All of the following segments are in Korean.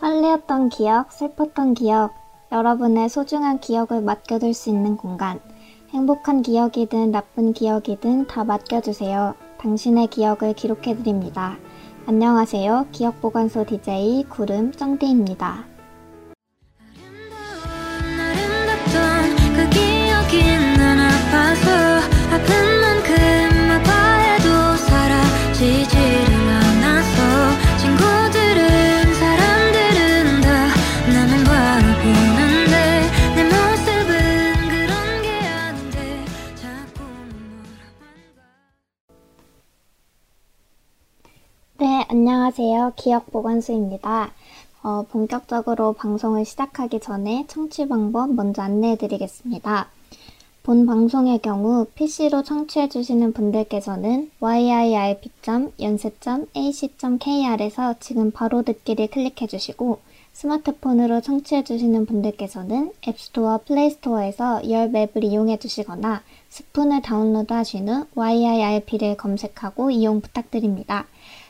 설레었던 기억, 슬펐던 기억, 여러분의 소중한 기억을 맡겨둘 수 있는 공간. 행복한 기억이든 나쁜 기억이든 다 맡겨주세요. 당신의 기억을 기록해드립니다. 안녕하세요. 기억보관소 DJ 구름 정디입니다. 네, 안녕하세요. 기억보관소입니다. 본격적으로 방송을 시작하기 전에 청취 방법 먼저 안내해드리겠습니다. 본 방송의 경우 PC로 청취해주시는 분들께서는 yirb.연세.ac.kr에서 지금 바로 듣기를 클릭해주시고, 스마트폰으로 청취해주시는 분들께서는 앱스토어, 플레이스토어에서 열 맵을 이용해주시거나 스푼을 다운로드하신 후 yirb를 검색하고 이용 부탁드립니다.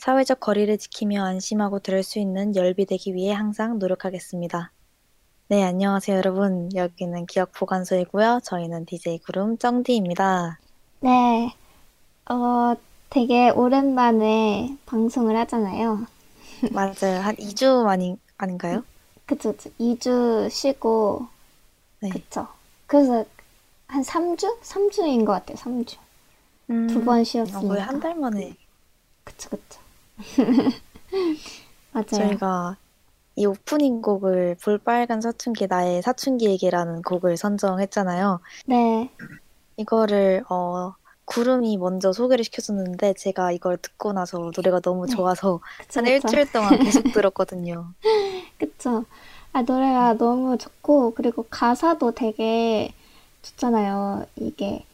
사회적 거리를 지키며 안심하고 들을 수 있는 열비되기 위해 항상 노력하겠습니다. 네, 안녕하세요 여러분. 여기는 기억보관소이고요. 저희는 DJ 구름 정디입니다. 네, 되게 오랜만에 방송을 하잖아요. 맞아요. 한 2주 아닌가요? 그쵸, 2주 쉬고. 네. 그쵸. 그래서 한 3주? 3주인 것 같아요, 3주. 2번 쉬었으니까. 거의 한 달 만에. 그쵸, 그쵸. 맞아요. 저희가 이 오프닝 곡을 볼빨간 사춘기 나의 사춘기에게라는 곡을 선정했잖아요. 네. 이거를 구름이 먼저 소개를 시켜줬는데 제가 이걸 듣고 나서 노래가 너무 좋아서 그쵸, 한 그쵸. 일주일 동안 계속 들었거든요. 그쵸. 아, 노래가 너무 좋고, 그리고 가사도 되게 좋잖아요. 이게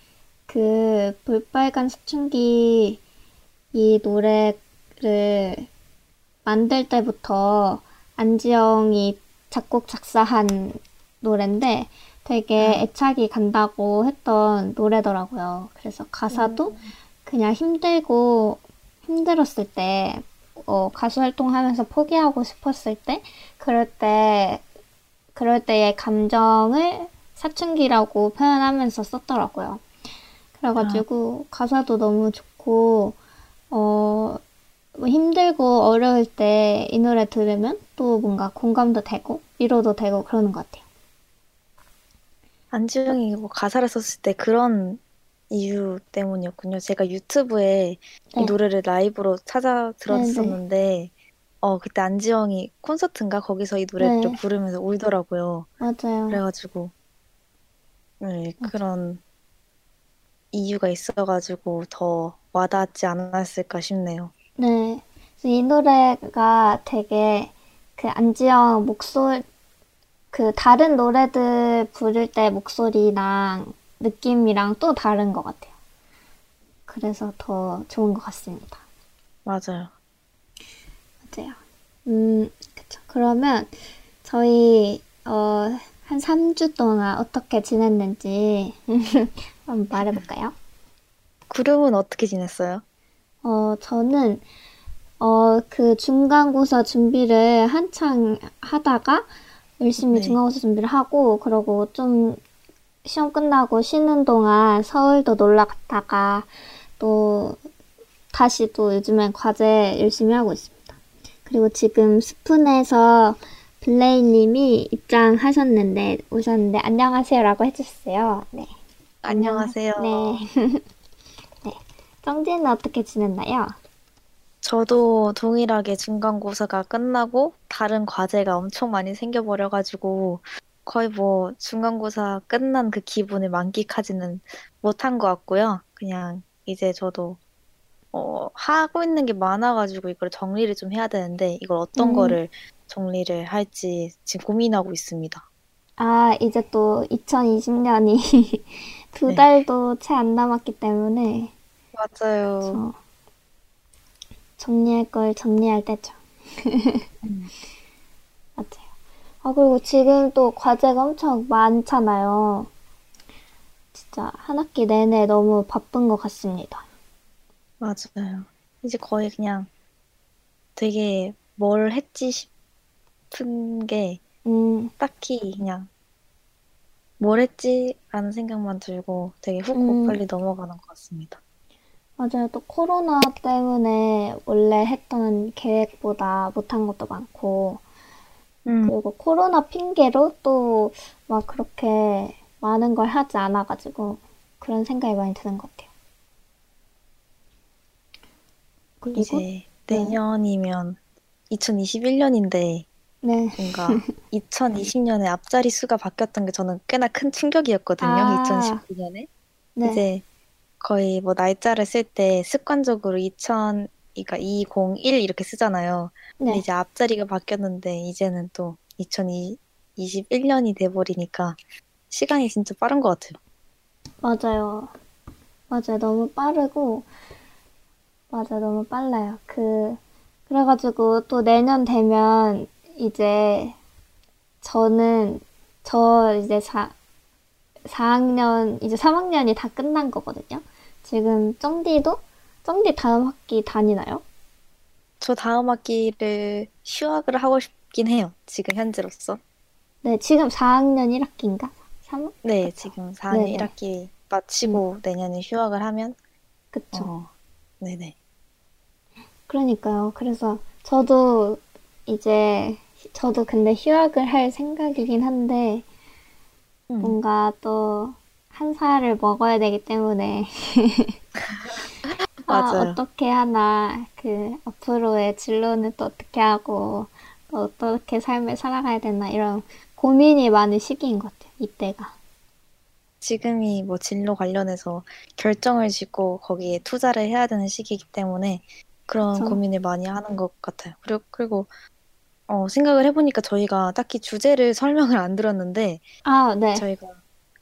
그 볼빨간 사춘기 이 노래를 만들 때부터 안지영이 작곡 작사한 노래인데 되게 애착이 간다고 했던 노래더라고요. 그래서 가사도 그냥 힘들었을 때, 가수 활동하면서 포기하고 싶었을 때, 그럴 때의 감정을 사춘기라고 표현하면서 썼더라고요. 그래가지고 가사도 너무 좋고, 힘들고 어려울 때 이 노래 들으면 또 뭔가 공감도 되고 위로도 되고 그러는 것 같아요. 안지영이 가사를 썼을 때 그런 이유 때문이었군요. 제가 유튜브에 네. 이 노래를 라이브로 찾아 들었었는데 네. 그때 안지영이 콘서트인가 거기서 이 노래를 네. 부르면서 울더라고요. 맞아요. 그래가지고 네, 그런 이유가 있어가지고 더 와닿지 않았을까 싶네요. 네, 이 노래가 되게 그 안지영 목소리, 그 다른 노래들 부를 때 목소리랑 느낌이랑 또 다른 것 같아요. 그래서 더 좋은 것 같습니다. 맞아요. 맞아요. 그렇죠. 그러면 저희 한 3주 동안 어떻게 지냈는지 한번 말해볼까요? 구름은 어떻게 지냈어요? 저는 그 중간고사 준비를 한창 하다가 열심히 네. 중간고사 준비를 하고, 그러고 좀 시험 끝나고 쉬는 동안 서울도 놀러 갔다가 또 다시 또 요즘엔 과제 열심히 하고 있습니다. 그리고 지금 스푼에서 블레이님이 입장하셨는데 오셨는데 안녕하세요라고 해주셨어요. 네. 안녕하세요. 네. 네. 정진은 어떻게 지냈나요? 저도 동일하게 중간고사가 끝나고 다른 과제가 엄청 많이 생겨버려가지고 거의 뭐 중간고사 끝난 그 기분을 만끽하지는 못한 것 같고요. 그냥 이제 저도 하고 있는 게 많아가지고 이걸 정리를 좀 해야 되는데 이걸 어떤 거를 정리를 할지 지금 고민하고 있습니다. 아, 이제 또 2020년이 두 네. 달도 채 안 남았기 때문에 맞아요. 그쵸. 정리할 걸 정리할 때죠. 맞아요. 아, 그리고 지금 또 과제가 엄청 많잖아요. 진짜 한 학기 내내 너무 바쁜 것 같습니다. 맞아요. 이제 거의 그냥 되게 뭘 했지 싶은 게 음, 딱히 그냥 뭘 했지 라는 생각만 들고 되게 훅훅 음, 빨리 넘어가는 것 같습니다. 맞아요. 또 코로나 때문에 원래 했던 계획보다 못한 것도 많고, 음, 그리고 코로나 핑계로 또 막 그렇게 많은 걸 하지 않아가지고 그런 생각이 많이 드는 것 같아요. 그리고 이제 네, 내년이면 2021년인데 네, 뭔가 2020년에 앞자리 수가 바뀌었던 게 저는 꽤나 큰 충격이었거든요. 아, 2019년에. 네, 이제 거의 뭐 날짜를 쓸 때 습관적으로 2000, 그러니까 2021 이렇게 쓰잖아요. 근데 네, 이제 앞자리가 바뀌었는데 이제는 또 2021년이 돼버리니까 시간이 진짜 빠른 것 같아요. 맞아요. 맞아요. 너무 빠르고, 맞아, 너무 빨라요. 그래가지고 또 내년 되면 이제 저는, 저 이제 4학년, 이제 3학년이 다 끝난 거거든요. 지금 쩡디 다음 학기 다니나요? 저 다음 학기를 휴학을 하고 싶긴 해요. 지금 현재로서. 네, 지금 4학년 1학기인가? 3? 네, 그쵸. 지금 4학년 네네. 1학기 음, 마치고 내년에 휴학을 하면 그쵸. 어, 네네. 그러니까요. 그래서 저도 근데 휴학을 할 생각이긴 한데, 음, 뭔가 또 한 살을 먹어야 되기 때문에 아, 맞아요. 어떻게 하나, 앞으로의 진로는 또 어떻게 하고, 또 어떻게 삶을 살아가야 되나, 이런 고민이 많은 시기인 것 같아요, 이때가. 지금이 뭐 진로 관련해서 결정을 짓고 거기에 투자를 해야 되는 시기이기 때문에 그런 그쵸? 고민을 많이 하는 것 같아요. 그리고 생각을 해보니까 저희가 딱히 주제를 설명을 안 들었는데 아, 네. 저희가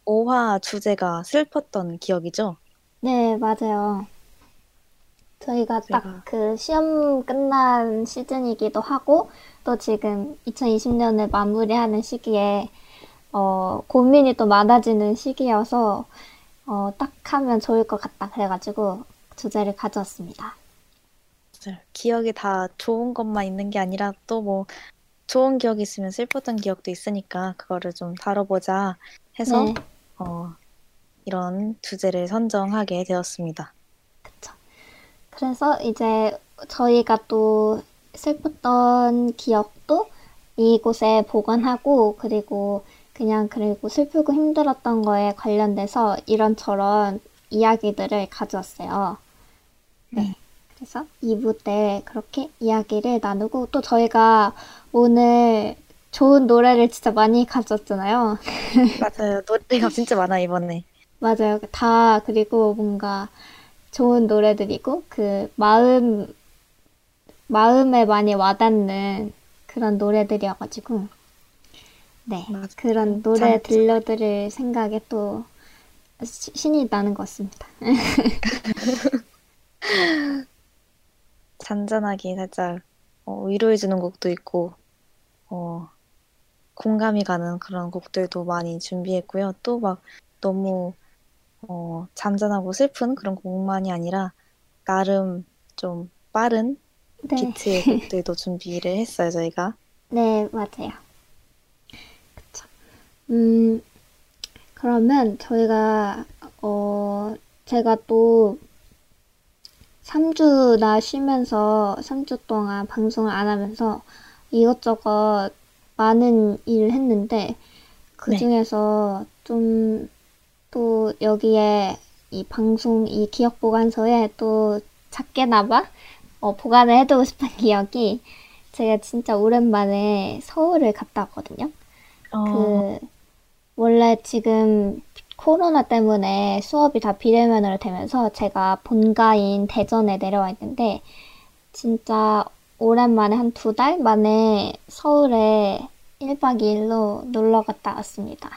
5화 주제가 슬펐던 기억이죠? 네, 맞아요. 저희가 딱 저희가 시험 끝난 시즌이기도 하고, 또 지금 2020년을 마무리하는 시기에, 고민이 또 많아지는 시기여서, 딱 하면 좋을 것 같다. 그래가지고 주제를 가져왔습니다. 기억이 다 좋은 것만 있는 게 아니라 또 뭐 좋은 기억이 있으면 슬펐던 기억도 있으니까 그거를 좀 다뤄보자 해서 네, 어, 이런 주제를 선정하게 되었습니다. 그쵸. 그래서 이제 저희가 또 슬펐던 기억도 이곳에 보관하고, 그리고 슬프고 힘들었던 거에 관련돼서 이런저런 이야기들을 가져왔어요. 네. 네. 그래서 2부 때 그렇게 이야기를 나누고, 또 저희가 오늘 좋은 노래를 진짜 많이 가져왔잖아요. 맞아요. 노래가 진짜 많아 이번에. 맞아요. 다 그리고 뭔가 좋은 노래들이고, 마음에 많이 와닿는 그런 노래들이어가지고, 네, 맞아. 그런 노래 참 들려드릴 생각에 또 신이 나는 것 같습니다. 잔잔하게 살짝 위로해주는 곡도 있고 어, 공감이 가는 그런 곡들도 많이 준비했고요. 또 막 너무 잔잔하고 슬픈 그런 곡만이 아니라 나름 좀 빠른 네, 비트의 곡들도 준비를 했어요, 저희가. 네, 맞아요. 그쵸. 음, 그러면 저희가, 제가 또 3주나 쉬면서, 3주 동안 방송을 안 하면서 이것저것 많은 일을 했는데, 그 네. 중에서 좀 또 여기에 이 방송, 이 기억 보관소에 또 작게나마 보관을 해두고 싶은 기억이, 제가 진짜 오랜만에 서울을 갔다 왔거든요. 어, 그, 원래 지금 코로나 때문에 수업이 다 비대면으로 되면서 제가 본가인 대전에 내려와 있는데, 진짜 오랜만에 한 2달 만에 서울에 1박 2일로 놀러 갔다 왔습니다.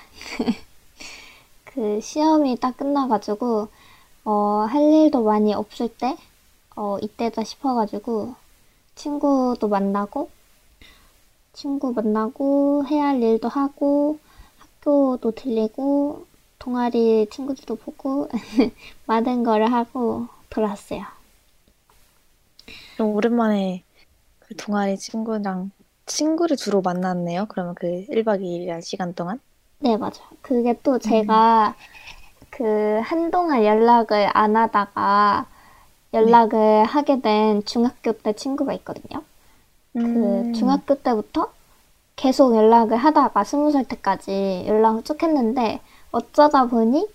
그 시험이 딱 끝나가지고 할 일도 많이 없을 때 이때다 싶어가지고 친구도 만나고 해야 할 일도 하고 학교도 들리고 동아리 친구들도 보고 많은 거를 하고 돌아왔어요. 그럼 오랜만에 그 동아리 친구랑 친구를 주로 만났네요. 그러면 그 1박 2일이라는 시간 동안? 네, 맞아요. 그게 또 제가 그 한동안 연락을 안 하다가 연락을 하게 된 중학교 때 친구가 있거든요. 그 중학교 때부터 계속 연락을 하다가 20살 때까지 연락을 쭉 했는데 어쩌다 보니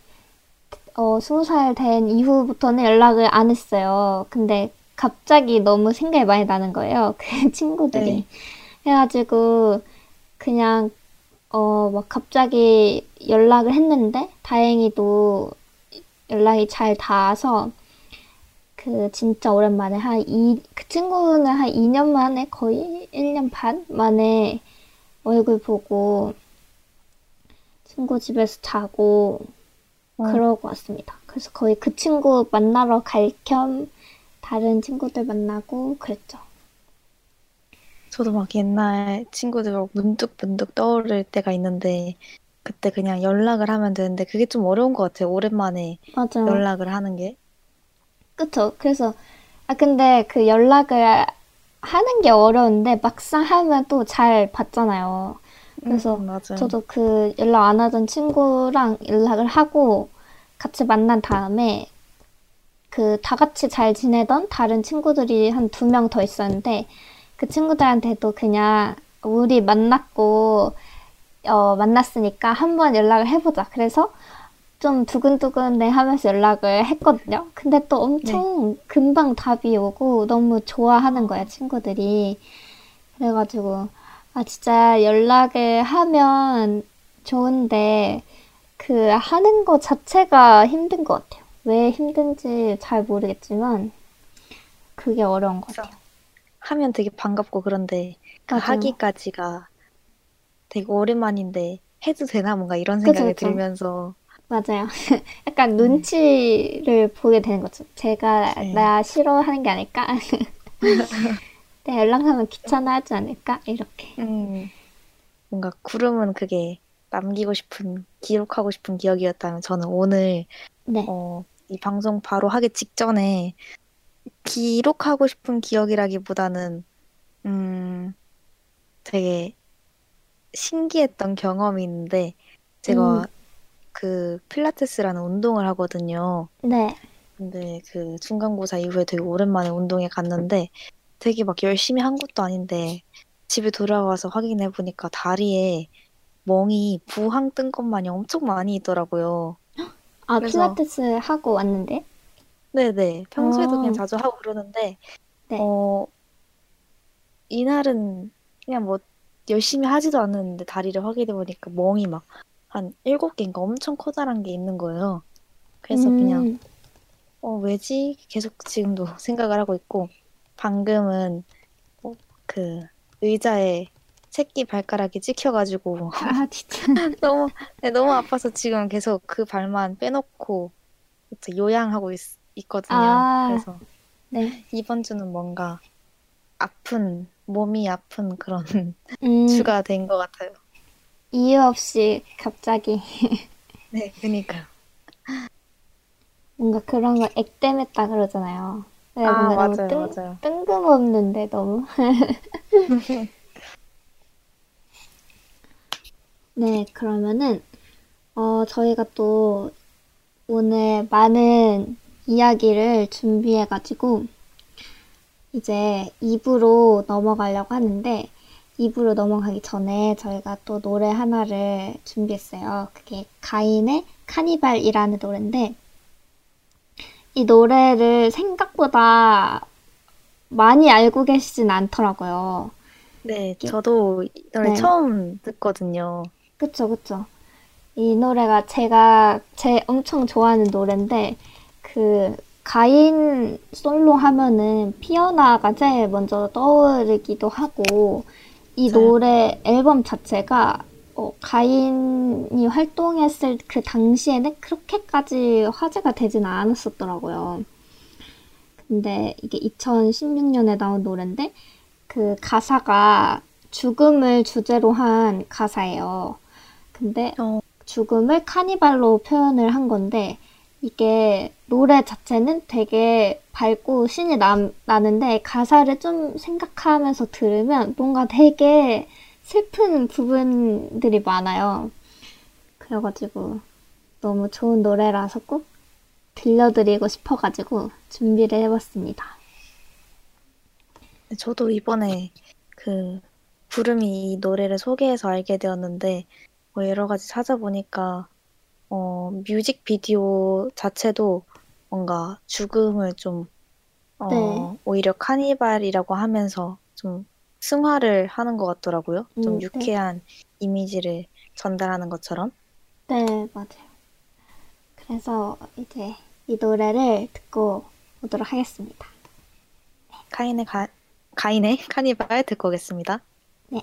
20살 된 이후부터는 연락을 안 했어요. 근데 갑자기 너무 생각이 많이 나는 거예요, 그 친구들이. 네. 해가지고 그냥 막 갑자기 연락을 했는데 다행히도 연락이 잘 닿아서 그 진짜 오랜만에 그 친구는 한 2년 만에, 거의 1년 반 만에 얼굴 보고 친구 집에서 자고 그러고 왔습니다. 그래서 거의 그 친구 만나러 갈 겸 다른 친구들 만나고 그랬죠. 저도 막 옛날 친구들 막 문득문득 떠오를 때가 있는데 그때 그냥 연락을 하면 되는데 그게 좀 어려운 것 같아요, 오랜만에. 맞아. 연락을 하는 게. 그쵸. 그래서 근데 그 연락을 하는 게 어려운데 막상 하면 또 잘 받잖아요. 그래서 저도 그 연락 안 하던 친구랑 연락을 하고 같이 만난 다음에 그 다 같이 잘 지내던 다른 친구들이 한 2명 더 있었는데 그 친구들한테도 그냥 우리 만났고 만났으니까 한번 연락을 해보자. 그래서 좀 두근두근해 하면서 연락을 했거든요. 근데 또 엄청 금방 답이 오고 너무 좋아하는 거야, 친구들이. 그래가지고 아 진짜 연락을 하면 좋은데 그 하는 거 자체가 힘든 것 같아요. 왜 힘든지 잘 모르겠지만 그게 어려운 것 같아요. 하면 되게 반갑고 그런데 그 하기까지가 되게 오랜만인데 해도 되나 뭔가 이런 생각이 들면서. 맞아요. 약간 눈치를 보게 되는 거죠. 제가 나 싫어하는 게 아닐까? 내가 연락하면 귀찮아하지 않을까? 이렇게. 뭔가 구름은 그게 남기고 싶은, 기록하고 싶은 기억이었다면 저는 오늘 이 방송 바로 하기 직전에 기록하고 싶은 기억이라기보다는 되게 신기했던 경험인데 제가 그 필라테스라는 운동을 하거든요. 네. 근데 그 중간고사 이후에 되게 오랜만에 운동에 갔는데 되게 막 열심히 한 것도 아닌데 집에 돌아와서 확인해 보니까 다리에 멍이 부항 뜬 것만이 엄청 많이 있더라고요. 아, 그래서... 필라테스 하고 왔는데? 네네. 평소에도 그냥 자주 하고 그러는데 이날은 그냥 뭐 열심히 하지도 않았는데 다리를 확인해 보니까 멍이 막 한 7개인가 엄청 커다란 게 있는 거예요. 그래서 그냥 왜지? 계속 지금도 생각을 하고 있고 방금은 그 의자에 새끼 발가락이 찍혀가지고 아 진짜 너무 아파서 지금 계속 그 발만 빼놓고 요양하고 있거든요. 아, 그래서 이번 주는 뭔가 몸이 아픈 그런 주가 된 것 같아요. 이유 없이 갑자기. 네, 그니까요. 뭔가 그런 걸 액땜했다 그러잖아요. 아, 맞아요, 너무 맞아요. 뜬금없는데 너무. 네, 그러면은 저희가 또 오늘 많은 이야기를 준비해가지고 이제 2부로 넘어가려고 하는데 2부로 넘어가기 전에 저희가 또 노래 하나를 준비했어요. 그게 가인의 카니발이라는 노래인데 이 노래를 생각보다 많이 알고 계시진 않더라고요. 네, 저도 이 노래 처음 듣거든요. 그쵸, 그쵸. 이 노래가 제 엄청 좋아하는 노래인데 그 가인 솔로 하면은 피어나가 제일 먼저 떠오르기도 하고 이 노래 앨범 자체가 가인이 활동했을 그 당시에는 그렇게까지 화제가 되진 않았었더라고요. 근데 이게 2016년에 나온 노래인데 그 가사가 죽음을 주제로 한 가사예요. 근데 죽음을 카니발로 표현을 한 건데 이게 노래 자체는 되게 밝고 신이 나는데 가사를 좀 생각하면서 들으면 뭔가 되게 슬픈 부분들이 많아요. 그래가지고 너무 좋은 노래라서 꼭 들려드리고 싶어가지고 준비를 해봤습니다. 저도 이번에 그 구름이 이 노래를 소개해서 알게 되었는데 뭐 여러 가지 찾아보니까 뮤직비디오 자체도 뭔가 죽음을 좀 오히려 카니발이라고 하면서 좀 승화를 하는 것 같더라고요. 좀 유쾌한 이미지를 전달하는 것처럼. 네, 맞아요. 그래서 이제 이 노래를 듣고 오도록 하겠습니다. 네. 가인의 카니발 듣고 오겠습니다. 네.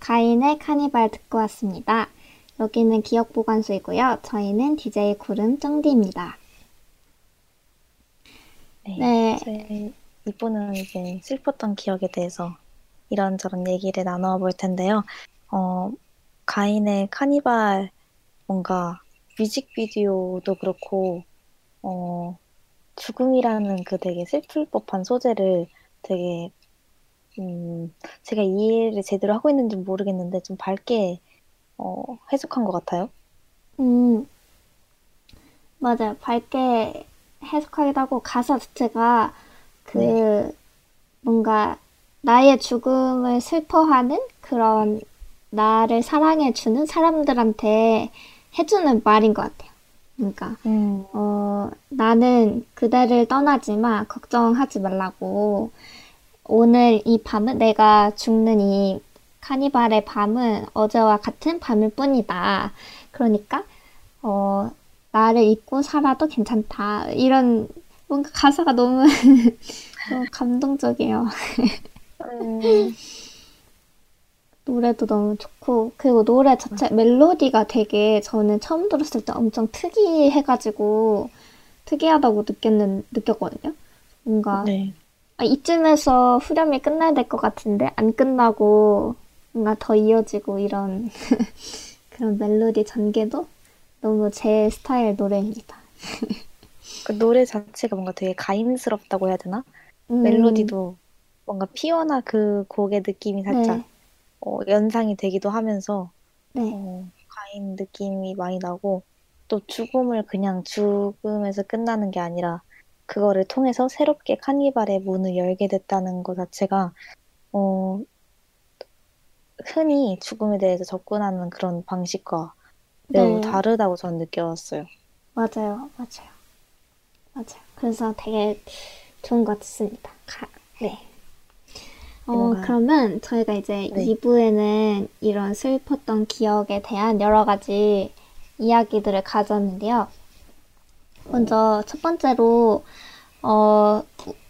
가인의 카니발 듣고 왔습니다. 여기는 기억보관소이고요. 저희는 DJ 구름 쩡디입니다. 네. 이분은 이제 슬펐던 기억에 대해서 이런저런 얘기를 나눠 볼 텐데요. 가인의 카니발 뭔가 뮤직비디오도 그렇고 죽음이라는 그 되게 슬플 법한 소재를 되게 제가 이해를 제대로 하고 있는지 모르겠는데 좀 밝게 해석한 것 같아요. 맞아요. 밝게 해석하기도 하고 가사 자체가 뭔가 나의 죽음을 슬퍼하는 그런 나를 사랑해주는 사람들한테 해주는 말인 것 같아요. 그러니까 나는 그대를 떠나지만 걱정하지 말라고 오늘 이 밤은 내가 죽는 이 카니발의 밤은 어제와 같은 밤일 뿐이다. 그러니까 나를 잊고 살아도 괜찮다. 이런 뭔가 가사가 너무, 너무 감동적이에요. 노래도 너무 좋고 그리고 노래 자체 멜로디가 되게 저는 처음 들었을 때 엄청 특이하다고 느꼈거든요. 뭔가 이쯤에서 후렴이 끝나야 될 것 같은데 안 끝나고 뭔가 더 이어지고 이런 그런 멜로디 전개도 너무 제 스타일 노래입니다. 그 노래 자체가 뭔가 되게 가인스럽다고 해야 되나? 멜로디도 뭔가 피어나 그 곡의 느낌이 살짝 연상이 되기도 하면서 가인 느낌이 많이 나고 또 죽음을 그냥 죽음에서 끝나는 게 아니라 그거를 통해서 새롭게 카니발의 문을 열게 됐다는 것 자체가 흔히 죽음에 대해서 접근하는 그런 방식과 매우 다르다고 저는 느꼈어요. 맞아요. 그래서 되게 좋은 것 같습니다. 그러면 저희가 이제 2부에는 이런 슬펐던 기억에 대한 여러 가지 이야기들을 가졌는데요. 먼저 첫 번째로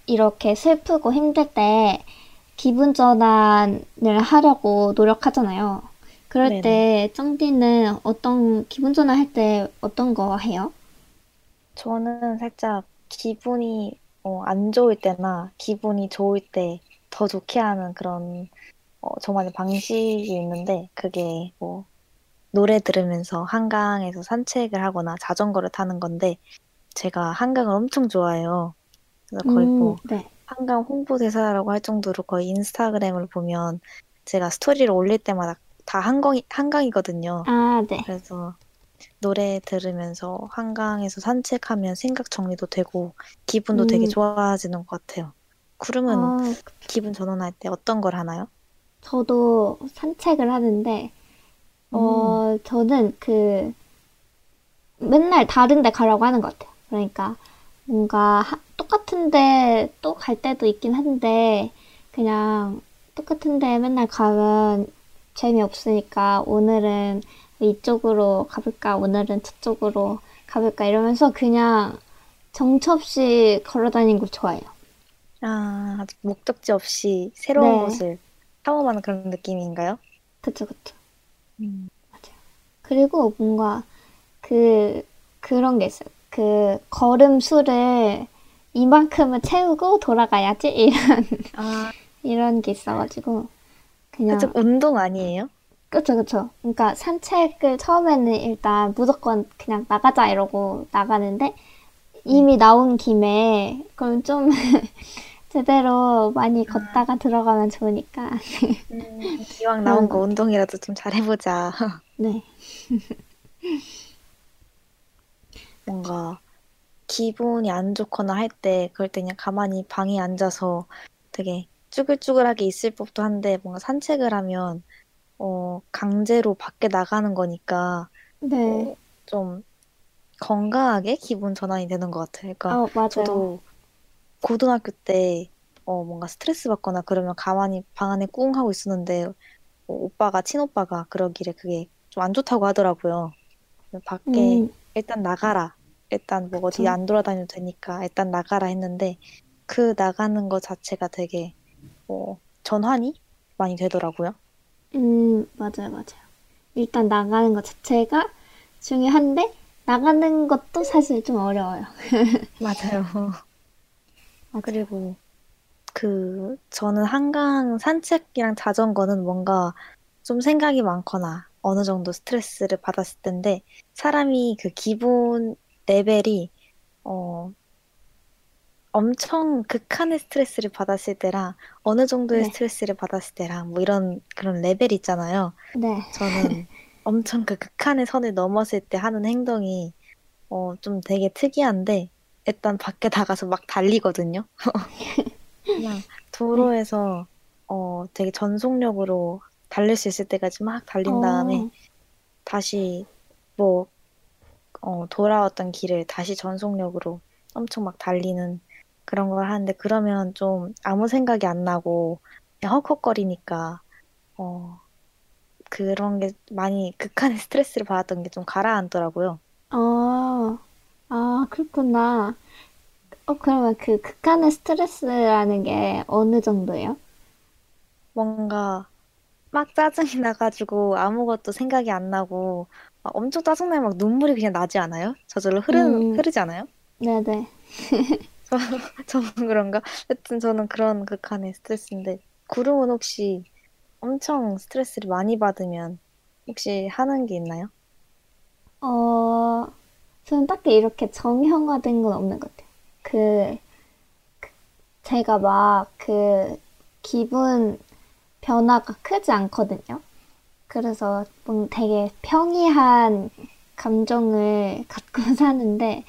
이렇게 슬프고 힘들 때 기분 전환을 하려고 노력하잖아요. 그럴 때 쩡디는 어떤 기분 전환 할 때 어떤 거 해요? 저는 살짝 기분이 안 좋을 때나 기분이 좋을 때 더 좋게 하는 그런 저만의 방식이 있는데 그게 뭐 노래 들으면서 한강에서 산책을 하거나 자전거를 타는 건데 제가 한강을 엄청 좋아해요. 그래서 거의 한강 홍보대사라고 할 정도로 거의 인스타그램을 보면 제가 스토리를 올릴 때마다 다 한강이거든요. 그래서 노래 들으면서 한강에서 산책하면 생각 정리도 되고 기분도 되게 좋아지는 것 같아요. 구름은 기분 전환할 때 어떤 걸 하나요? 저도 산책을 하는데, 저는 그, 맨날 다른 데 가려고 하는 것 같아요. 그러니까, 뭔가, 똑같은데 또 갈 때도 있긴 한데, 그냥, 똑같은데 맨날 가면 재미없으니까, 오늘은 이쪽으로 가볼까, 오늘은 저쪽으로 가볼까, 이러면서 그냥 정처 없이 걸어 다니는 걸 좋아해요. 아, 아직 목적지 없이 새로운 네. 곳을 탐험하는 그런 느낌인가요? 그쵸, 그쵸. 맞아요. 그리고 뭔가, 그런 게 있어요. 그, 걸음수를 이만큼은 채우고 돌아가야지? 이런 게 있어가지고. 그냥. 그쵸, 운동 아니에요? 그쵸, 그쵸. 그러니까 산책을 처음에는 일단 무조건 그냥 나가자 이러고 나가는데, 이미 나온 김에, 그럼 좀 제대로 많이 걷다가 들어가면 좋으니까. 이왕 나온 거 운동이라도 좀 잘해보자. 네. 뭔가 기분이 안 좋거나 할 때, 그럴 때 그냥 가만히 방에 앉아서 되게 쭈글쭈글하게 있을 법도 한데, 뭔가 산책을 하면, 강제로 밖에 나가는 거니까, 네. 좀 건강하게 기분 전환이 되는 것 같아요. 그러니까 맞아요. 저도 고등학교 때, 뭔가 스트레스 받거나 그러면 가만히 방 안에 꿍 하고 있었는데, 친오빠가 그러길래 그게 좀 안 좋다고 하더라고요. 밖에 일단 나가라. 일단 뭐 어디 안 돌아다녀도 되니까 일단 나가라 했는데, 그 나가는 거 자체가 되게 전환이 많이 되더라고요. 맞아요, 맞아요. 일단 나가는 거 자체가 중요한데 나가는 것도 사실 좀 어려워요. 맞아요. 그리고 저는 한강 산책이랑 자전거는 뭔가 좀 생각이 많거나 어느 정도 스트레스를 받았을 텐데, 사람이 그 기본 레벨이 엄청 극한의 스트레스를 받았을 때랑 어느 정도의 네. 스트레스를 받았을 때랑 뭐 이런 그런 레벨이 있잖아요. 네. 저는 엄청 그 극한의 선을 넘었을 때 하는 행동이 좀 되게 특이한데, 일단 밖에 나가서 막 달리거든요. 그냥 도로에서 되게 전속력으로 달릴 수 있을 때까지 막 달린 다음에 다시 뭐 돌아왔던 길을 다시 전속력으로 엄청 막 달리는 그런 걸 하는데, 그러면 좀 아무 생각이 안 나고 그냥 헉헉거리니까 그런 게 많이 극한의 스트레스를 받았던 게 좀 가라앉더라고요. 아, 그렇구나. 그러면 그 극한의 스트레스라는 게 어느 정도예요? 뭔가 막 짜증이 나가지고 아무것도 생각이 안 나고 막 엄청 짜증나면 막 눈물이 그냥 나지 않아요? 저절로 흐르지 않아요? 네네. 저는 그런가? 하여튼 저는 그런 극한의 스트레스인데, 구름은 혹시 엄청 스트레스를 많이 받으면 혹시 하는 게 있나요? 저는 딱히 이렇게 정형화된 건 없는 것 같아요. 제가 막 기분 변화가 크지 않거든요. 그래서 되게 평이한 감정을 갖고 사는데,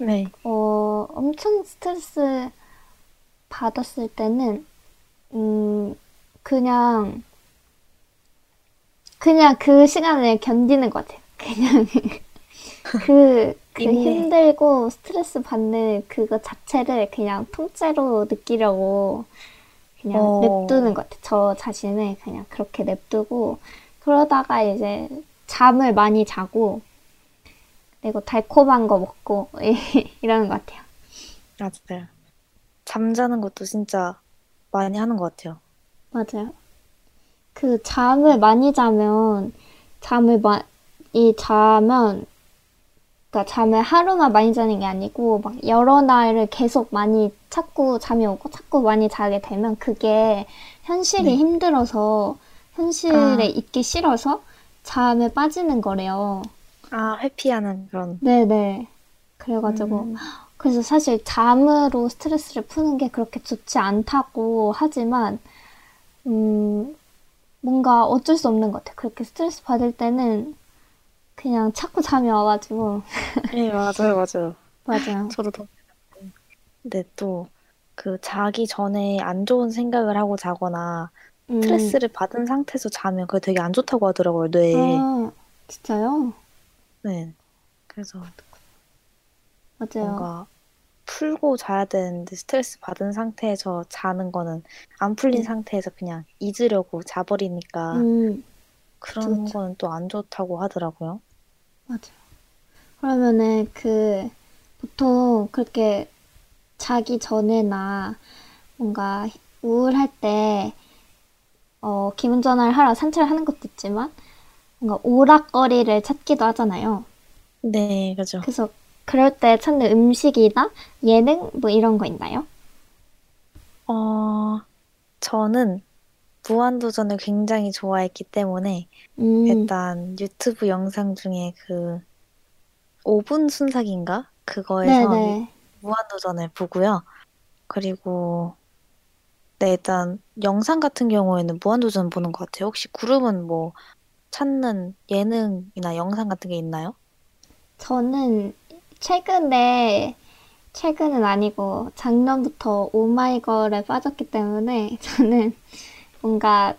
네. 엄청 스트레스 받았을 때는, 그냥 그 시간을 견디는 것 같아요. 그냥, 힘들고 스트레스 받는 그거 자체를 그냥 통째로 느끼려고 그냥 냅두는 것 같아요. 저 자신을 그냥 그렇게 냅두고, 그러다가 이제 잠을 많이 자고, 그리고 달콤한 거 먹고 이러는 것 같아요. 맞아요. 잠자는 것도 진짜 많이 하는 것 같아요. 맞아요. 잠을 많이 자면 그러니까 잠을 하루만 많이 자는 게 아니고 막 여러 날을 계속 많이 자꾸 잠이 오고 자꾸 많이 자게 되면 그게 현실이 네. 힘들어서 현실에 있기 싫어서 잠에 빠지는 거래요. 아, 회피하는 그런. 네네. 그래가지고 그래서 사실 잠으로 스트레스를 푸는 게 그렇게 좋지 않다고 하지만 뭔가 어쩔 수 없는 것 같아요. 그렇게 스트레스 받을 때는 그냥 자꾸 잠이 와가지고. 네, 맞아요. 맞아요. 저도 근데 또 자기 전에 안 좋은 생각을 하고 자거나 스트레스를 받은 상태에서 자면 그게 되게 안 좋다고 하더라고요, 뇌에. 아, 진짜요? 네. 그래서 맞아요. 뭔가 풀고 자야 되는데 스트레스 받은 상태에서 자는 거는 안 풀린 상태에서 그냥 잊으려고 자버리니까 그런 거는 또 안 좋다고 하더라고요. 맞아요. 그러면은 그 보통 그렇게 자기 전에나 뭔가 우울할 때 기분 전환을 하러 산책을 하는 것도 있지만 뭔가 오락거리를 찾기도 하잖아요. 네, 그죠. 그래서 그럴 때 찾는 음식이나 예능 뭐 이런 거 있나요? 저는 무한도전을 굉장히 좋아했기 때문에 일단 유튜브 영상 중에 그 5분 순삭인가? 그거에서 네네. 무한도전을 보고요. 그리고 네, 일단 영상 같은 경우에는 무한도전 보는 것 같아요. 혹시 그룹은 뭐 찾는 예능이나 영상 같은 게 있나요? 저는 최근은 아니고 작년부터 오마이걸에 빠졌기 때문에 저는 뭔가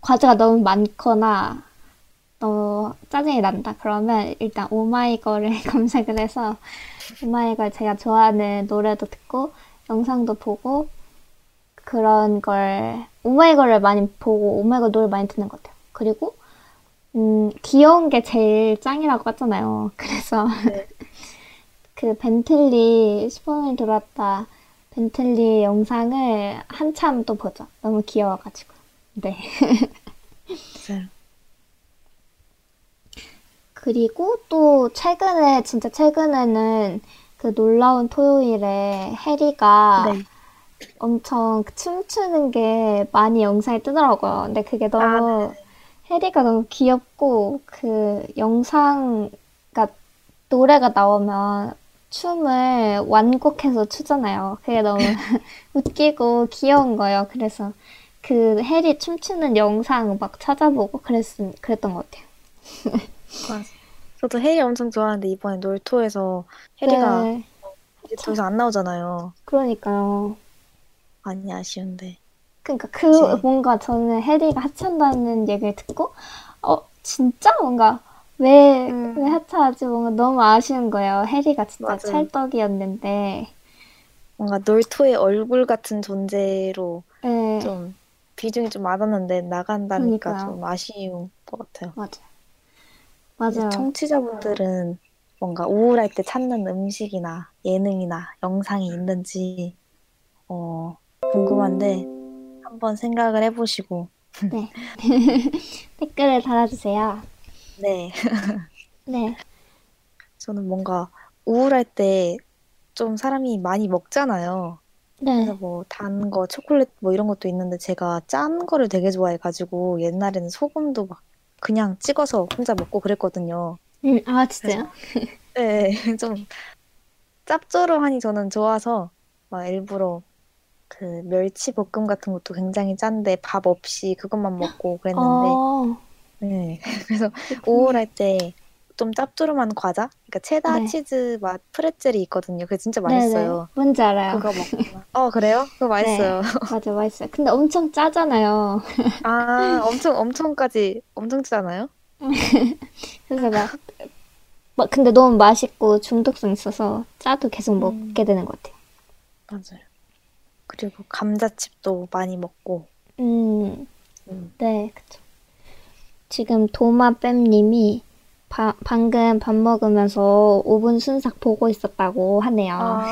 과제가 너무 많거나 너무 짜증이 난다 그러면 일단 오마이걸을 검색을 해서 오마이걸 제가 좋아하는 노래도 듣고 영상도 보고 그런 걸 오마이걸을 많이 보고 오마이걸 노래 많이 듣는 것 같아요. 그리고 귀여운 게 제일 짱이라고 하잖아요. 그래서 네. 그 벤틀리 슈퍼맨 돌았다 벤틀리 영상을 한참 또 보죠. 너무 귀여워가지고. 네. 네. 그리고 또 최근에 진짜 최근에는 그 놀라운 토요일에 해리가 네. 엄청 춤추는 게 많이 영상에 뜨더라고요. 근데 그게 너무 해리가 너무 귀엽고 그 영상과 노래가 나오면 춤을 완곡해서 추잖아요. 그게 너무 웃기고 귀여운 거예요. 그래서 그 해리 춤추는 영상 막 찾아보고 그랬던 것 같아요. 맞아요. 저도 해리 엄청 좋아하는데 이번에 놀토에서 해리가 네. 놀토에서 안 나오잖아요. 그러니까요. 많이 아쉬운데. 그러니까 뭔가 저는 해리가 하차한다는 얘기를 듣고 진짜 뭔가 왜 하차하지? 뭔가 너무 아쉬운 거예요. 해리가 진짜 맞아요. 찰떡이었는데 뭔가 놀토의 얼굴 같은 존재로 네. 좀 비중이 좀 많았는데 나간다니까 그러니까요. 좀 아쉬운 것 같아요. 맞아요. 청취자분들은 뭔가 우울할 때 찾는 음식이나 예능이나 영상이 있는지 궁금한데 한번 생각을 해보시고 네. 댓글을 달아주세요. 네. 네. 저는 뭔가 우울할 때 좀 사람이 많이 먹잖아요. 네. 그래서 뭐 단 거, 초콜릿 뭐 이런 것도 있는데 제가 짠 거를 되게 좋아해가지고 옛날에는 소금도 막 그냥 찍어서 혼자 먹고 그랬거든요. 아 진짜요? 그래서, 네. 좀 짭조름하니 저는 좋아서 막 일부러 그 멸치볶음 같은 것도 굉장히 짠데 밥 없이 그것만 먹고 그랬는데 네. 그래서 우울할 때 좀 짭조름한 과자? 그러니까 체다 네. 치즈 맛 프레첼이 있거든요. 그게 진짜 맛있어요. 네네. 뭔지 알아요. 그거 먹고. 그래요? 그거 맛있어요. 네. 맞아, 맛있어요. 근데 엄청 짜잖아요. 아, 엄청 짜나요? 그래서 막 근데 너무 맛있고 중독성 있어서 짜도 계속 먹게 되는 것 같아요. 맞아요. 그리고 감자칩도 많이 먹고. 네, 그쵸. 지금 도마뱀님이 방금 밥 먹으면서 5분 순삭 보고 있었다고 하네요. 아,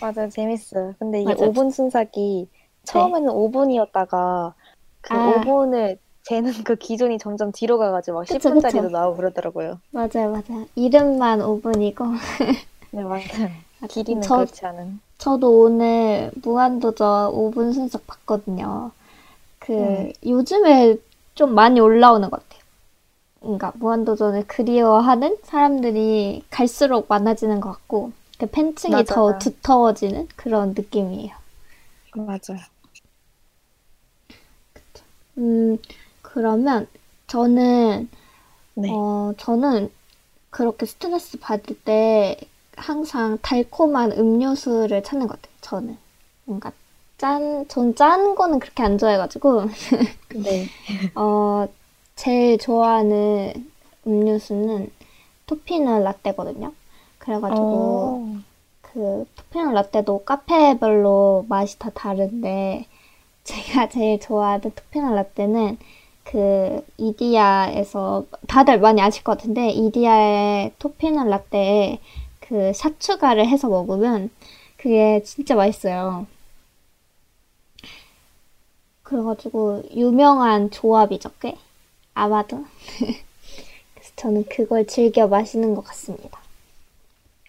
맞아요. 재밌어요. 근데 이게 맞아. 5분 순삭이 처음에는 네. 5분이었다가 그 5분을 재는 그 기준이 점점 뒤로 가가지고 막 10분짜리도 나오고 그러더라고요. 맞아요. 이름만 5분이고. 네, 맞아요. 길이는 그렇지 않은. 저도 오늘 무한도전 5분 순삭 봤거든요. 요즘에 좀 많이 올라오는 것 같아요. 그러니까 무한도전을 그리워하는 사람들이 갈수록 많아지는 것 같고 그 팬층이 맞아요. 더 두터워지는 그런 느낌이에요. 맞아요. 그쵸. 그러면 저는 네. 저는 그렇게 스트레스 받을 때 항상 달콤한 음료수를 찾는 것 같아요. 저는 뭔가 전 짠 거는 그렇게 안 좋아해가지고. 네. 제일 좋아하는 음료수는 토피넛 라떼거든요. 그래가지고 그 토피넛 라떼도 카페별로 맛이 다 다른데 제가 제일 좋아하는 토피넛 라떼는 그 이디야에서 다들 많이 아실 것 같은데 이디야의 토피넛 라떼에 그 샷추가를 해서 먹으면 그게 진짜 맛있어요. 그래가지고 유명한 조합이죠, 꽤? 아마도. 그래서 저는 그걸 즐겨 마시는 것 같습니다.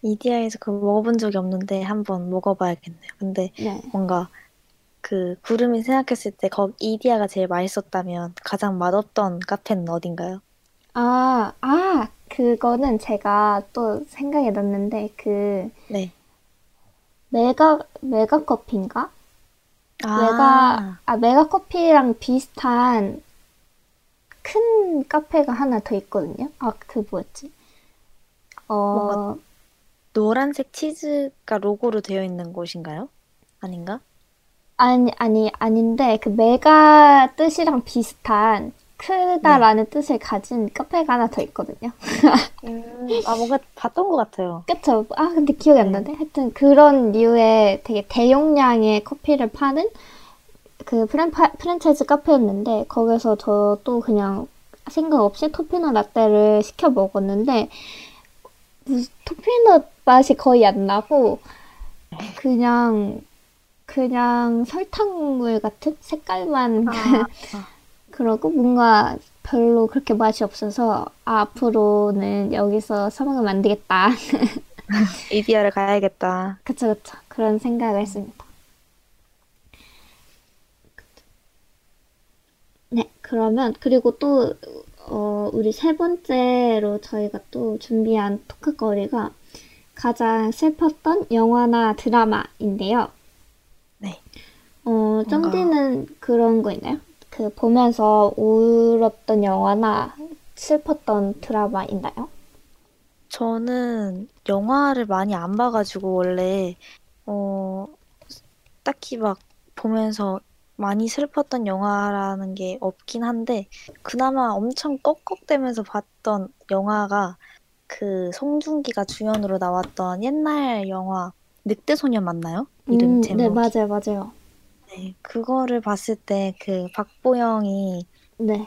이디야에서 그거 먹어본 적이 없는데 한번 먹어봐야겠네요. 근데 네. 뭔가 그 구름이 생각했을 때 이디야가 제일 맛있었다면 가장 맛없던 카페는 어딘가요? 그거는 제가 또 생각해 놨는데 그 네. 메가커피인가? 메가커피랑 비슷한 큰 카페가 하나 더 있거든요. 그 뭐였지? 뭔가 노란색 치즈가 로고로 되어 있는 곳인가요? 아닌가? 아니 아닌데 그 메가 뜻이랑 비슷한 크다라는 뜻을 가진 카페가 하나 더 있거든요. 뭔가 봤던 것 같아요. 그쵸? 근데 기억이 안 나네. 하여튼 그런 류의 되게 대용량의 커피를 파는 그 프랜차이즈 카페였는데 거기서 저도 그냥 생각 없이 토피넛 라떼를 시켜 먹었는데 토피넛 맛이 거의 안 나고 그냥 설탕물 같은 색깔만 그러고 뭔가 별로 그렇게 맛이 없어서 앞으로는 여기서 사먹으면 안 되겠다. 이디야를 가야겠다. 그쵸. 그런 생각을 했습니다. 네, 그러면 그리고 또 우리 세 번째로 저희가 또 준비한 토크거리가 가장 슬펐던 영화나 드라마인데요. 네. 쩡디는 그런 거 있나요? 그 보면서 울었던 영화나 슬펐던 드라마 있나요? 저는 영화를 많이 안 봐가지고 원래 딱히 막 보면서 많이 슬펐던 영화라는 게 없긴 한데 그나마 엄청 꺽꺽대면서 봤던 영화가 그 송중기가 주연으로 나왔던 옛날 영화 늑대소년 맞나요? 이름 제목이? 네, 맞아요. 네, 그거를 봤을 때 그 박보영이 네.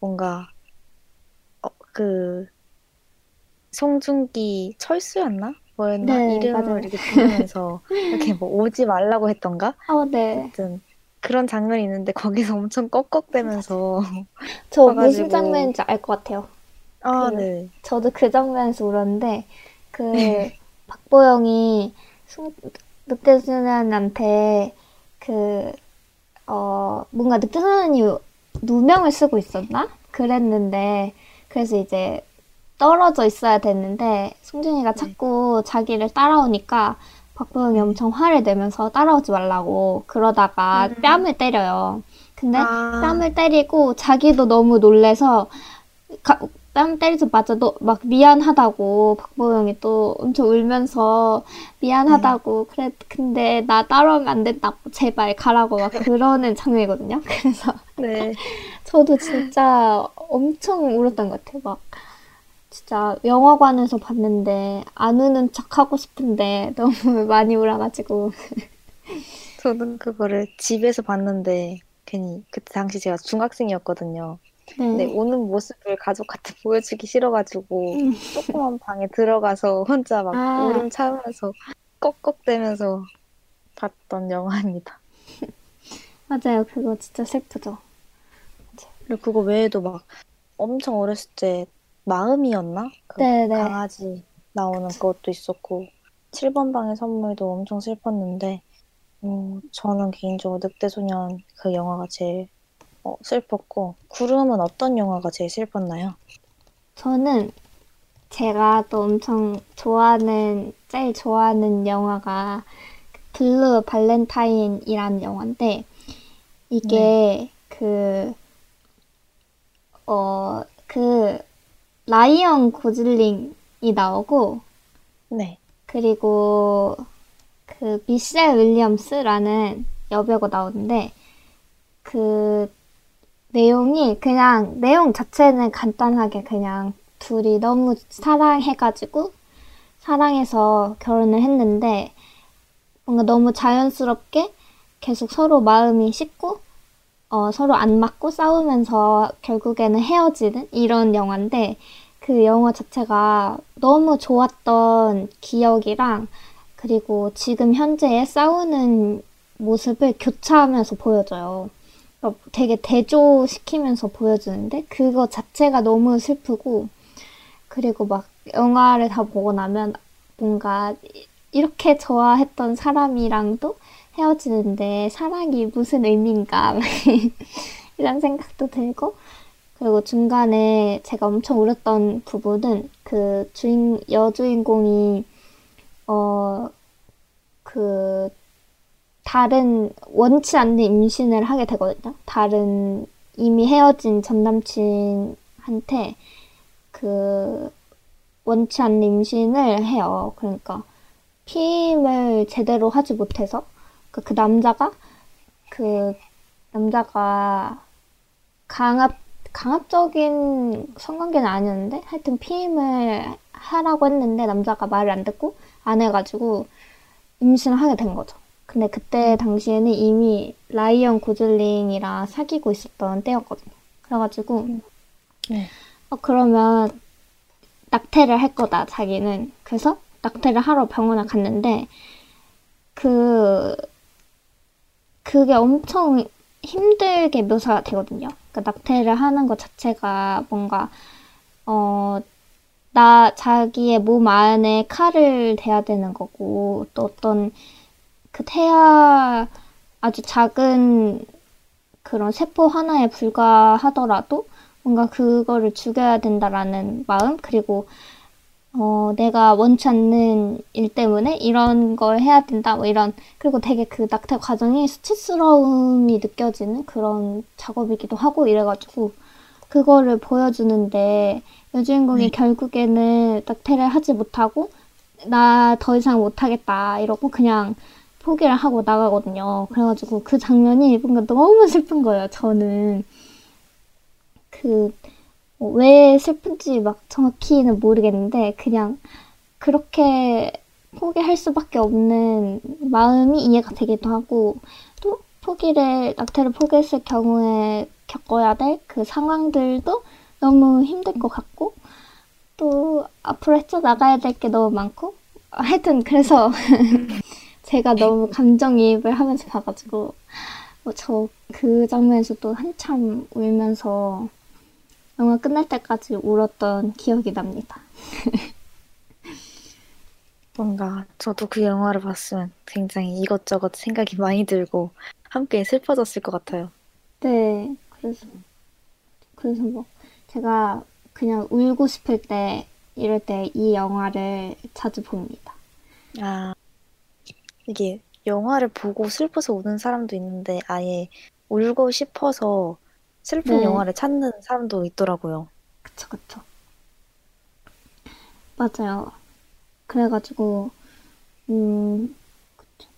뭔가 그 송중기 철수였나? 뭐였나? 네, 이름을 맞아요. 이렇게 부르면서 이렇게 뭐 오지 말라고 했던가? 네. 어쨌든 그런 장면이 있는데 거기서 엄청 꺽꺽대면서 저 무슨 장면인지 알 것 같아요. 네. 저도 그 장면에서 울었는데 네. 박보영이 늑대소년한테 뭔가 늑대소년이 누명을 쓰고 있었나? 그랬는데 그래서 이제 떨어져 있어야 됐는데 송중이가 자꾸 자기를 따라오니까 박보영이 엄청 화를 내면서 따라오지 말라고 그러다가 뺨을 때려요. 근데 뺨을 때리고 자기도 너무 놀래서 뺨 때리자마자도 막 미안하다고 박보영이 또 엄청 울면서 미안하다고 그래 근데 나 따라오면 안 된다고 제발 가라고 막 그러는 장면이거든요. 그래서 네. 저도 진짜 엄청 울었던 것 같아요. 막 진짜 영화관에서 봤는데 안 우는 척하고 싶은데 너무 많이 울어가지고 저는 그거를 집에서 봤는데 괜히 그때 당시 제가 중학생이었거든요. 근데 우는 모습을 가족한테 보여주기 싫어가지고 조그만 방에 들어가서 혼자 막 울음 참으면서 꺽꺽대면서 봤던 영화입니다. 맞아요. 그거 진짜 슬프죠. 그리고 그거 외에도 막 엄청 어렸을 때 마음이었나? 그 강아지 나오는 그것도 있었고 7번 방의 선물도 엄청 슬펐는데 저는 개인적으로 늑대소년 그 영화가 제일 슬펐고 구름은 어떤 영화가 제일 슬펐나요? 저는 제가 또 엄청 제일 좋아하는 영화가 블루 발렌타인이라는 영화인데 이게 그 라이언 고즐링이 나오고 그리고 그 미셸 윌리엄스라는 여배우가 나오는데 그 내용이 그냥 내용 자체는 간단하게 그냥 둘이 너무 사랑해가지고 사랑해서 결혼을 했는데 뭔가 너무 자연스럽게 계속 서로 마음이 식고 서로 안 맞고 싸우면서 결국에는 헤어지는 이런 영화인데 그 영화 자체가 너무 좋았던 기억이랑 그리고 지금 현재의 싸우는 모습을 교차하면서 보여줘요. 되게 대조시키면서 보여주는데 그거 자체가 너무 슬프고 그리고 막 영화를 다 보고 나면 뭔가 이렇게 좋아했던 사람이랑도 헤어지는데 사랑이 무슨 의미인가 이런 생각도 들고 그리고 중간에 제가 엄청 울었던 부분은 그 여주인공이 그 다른 원치 않는 임신을 하게 되거든요. 다른 이미 헤어진 전 남친한테 그 원치 않는 임신을 해요. 그러니까 피임을 제대로 하지 못해서 그 남자가 강압적인 성관계는 아니었는데 하여튼 피임을 하라고 했는데 남자가 말을 안 듣고 안 해가지고 임신을 하게 된 거죠. 근데 그때 당시에는 이미 라이언 고즐링이랑 사귀고 있었던 때였거든요. 그래가지고 네. 그러면 낙태를 할 거다 자기는. 그래서 낙태를 하러 병원에 갔는데 그게 엄청 힘들게 묘사가 되거든요. 그러니까 낙태를 하는 것 자체가 뭔가 자기의 몸 안에 칼을 대야 되는 거고 또 어떤 그 태아 아주 작은 그런 세포 하나에 불과하더라도 뭔가 그거를 죽여야 된다라는 마음 그리고 내가 원치 않는 일 때문에 이런 걸 해야 된다 뭐 이런 그리고 되게 그 낙태 과정이 수치스러움이 느껴지는 그런 작업이기도 하고 이래가지고 그거를 보여주는데 여주인공이 결국에는 낙태를 하지 못하고 나 더 이상 못하겠다 이러고 그냥 포기를 하고 나가거든요. 그래가지고 그 장면이 뭔가 너무 슬픈 거예요. 저는 왜 슬픈지 막 정확히는 모르겠는데 그냥 그렇게 포기할 수밖에 없는 마음이 이해가 되기도 하고 또 낙태를 포기했을 경우에 겪어야 될 그 상황들도 너무 힘들 것 같고 또 앞으로 헤쳐나가야 될 게 너무 많고 하여튼 그래서 제가 너무 감정이입을 하면서 봐가지고 저 그 장면에서 또 한참 울면서 영화 끝날 때까지 울었던 기억이 납니다. 뭔가 저도 그 영화를 봤으면 굉장히 이것저것 생각이 많이 들고 함께 슬퍼졌을 것 같아요. 네, 그래서 뭐 제가 그냥 울고 싶을 때 이럴 때 이 영화를 자주 봅니다. 아, 이게 영화를 보고 슬퍼서 우는 사람도 있는데 아예 울고 싶어서 슬픈 영화를 찾는 사람도 있더라고요. 그쵸. 맞아요. 그래가지고 그쵸.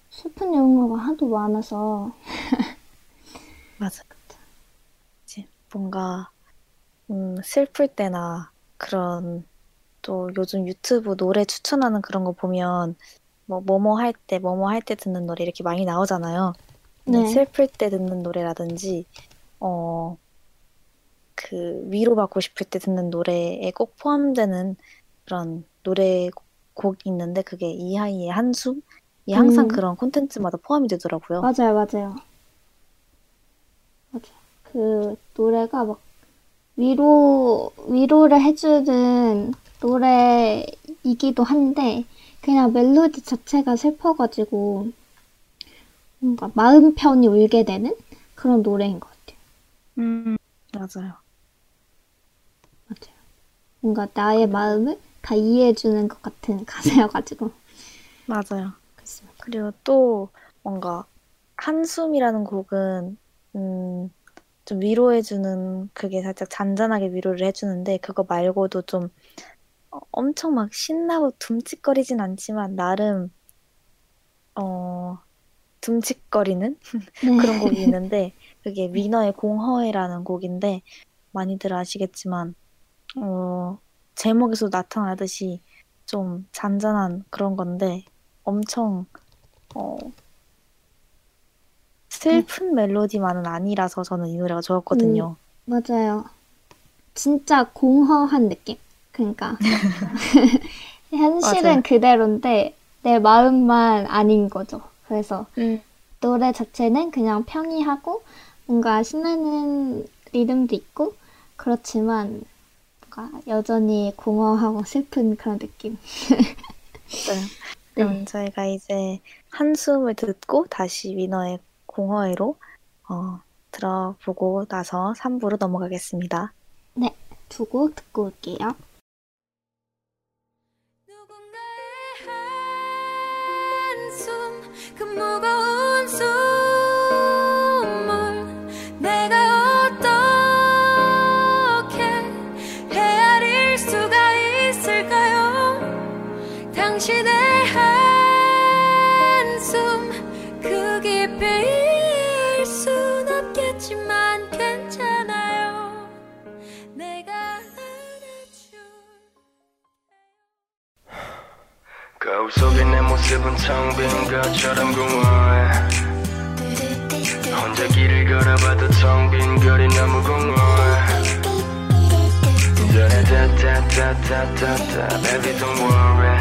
슬픈 영화가 하도 많아서 맞아. 그쵸. 이제 뭔가 슬플 때나 그런 또 요즘 유튜브 노래 추천하는 그런 거 보면 뭐뭐 할 때 듣는 노래 이렇게 많이 나오잖아요. 네. 슬플 때 듣는 노래라든지 그 위로받고 싶을 때 듣는 노래에 꼭 포함되는 그런 노래 곡이 있는데 그게 이하이의 한숨? 이 항상 그런 콘텐츠마다 포함이 되더라고요. 맞아요. 그 노래가 막 위로를 해주는 노래이기도 한데 그냥 멜로디 자체가 슬퍼가지고 뭔가 마음 편히 울게 되는 그런 노래인 것 같아요. 맞아요. 뭔가 나의 마음을 다 이해해주는 것 같은 가사여가지고. 맞아요. 그렇습니다. 그리고 또 뭔가 한숨이라는 곡은 좀 위로해주는 그게 살짝 잔잔하게 위로를 해주는데 그거 말고도 좀 엄청 막 신나고 둠칫거리진 않지만 나름 듬직거리는 네. 그런 곡이 있는데 그게 위너의 공허해라는 곡인데 많이들 아시겠지만 제목에서 나타나듯이 좀 잔잔한 그런 건데 엄청 슬픈 멜로디만은 아니라서 저는 이 노래가 좋았거든요. 맞아요. 진짜 공허한 느낌? 그러니까 현실은 맞아요. 그대로인데 내 마음만 아닌 거죠. 그래서 노래 자체는 그냥 평이하고 뭔가 신나는 리듬도 있고 그렇지만 뭔가 여전히 공허하고 슬픈 그런 느낌. 네. 그럼 저희가 이제 한숨을 듣고 다시 위너의 공허해로 들어보고 나서 3부로 넘어가겠습니다. 네, 두 곡 듣고 올게요. 그 무거운 숨을 내가 어떻게 헤아릴 수가 있을까요? 당신의 한숨 그 깊이일 순 없겠지만 괜찮아요. 내가 알아준 거울 속에 내 모습은 창빈 것처럼 공허해. 혼자 길을 걸어봐도 텅빈 거리 너무 공허해. 연애 다다다다다다 baby don't worry.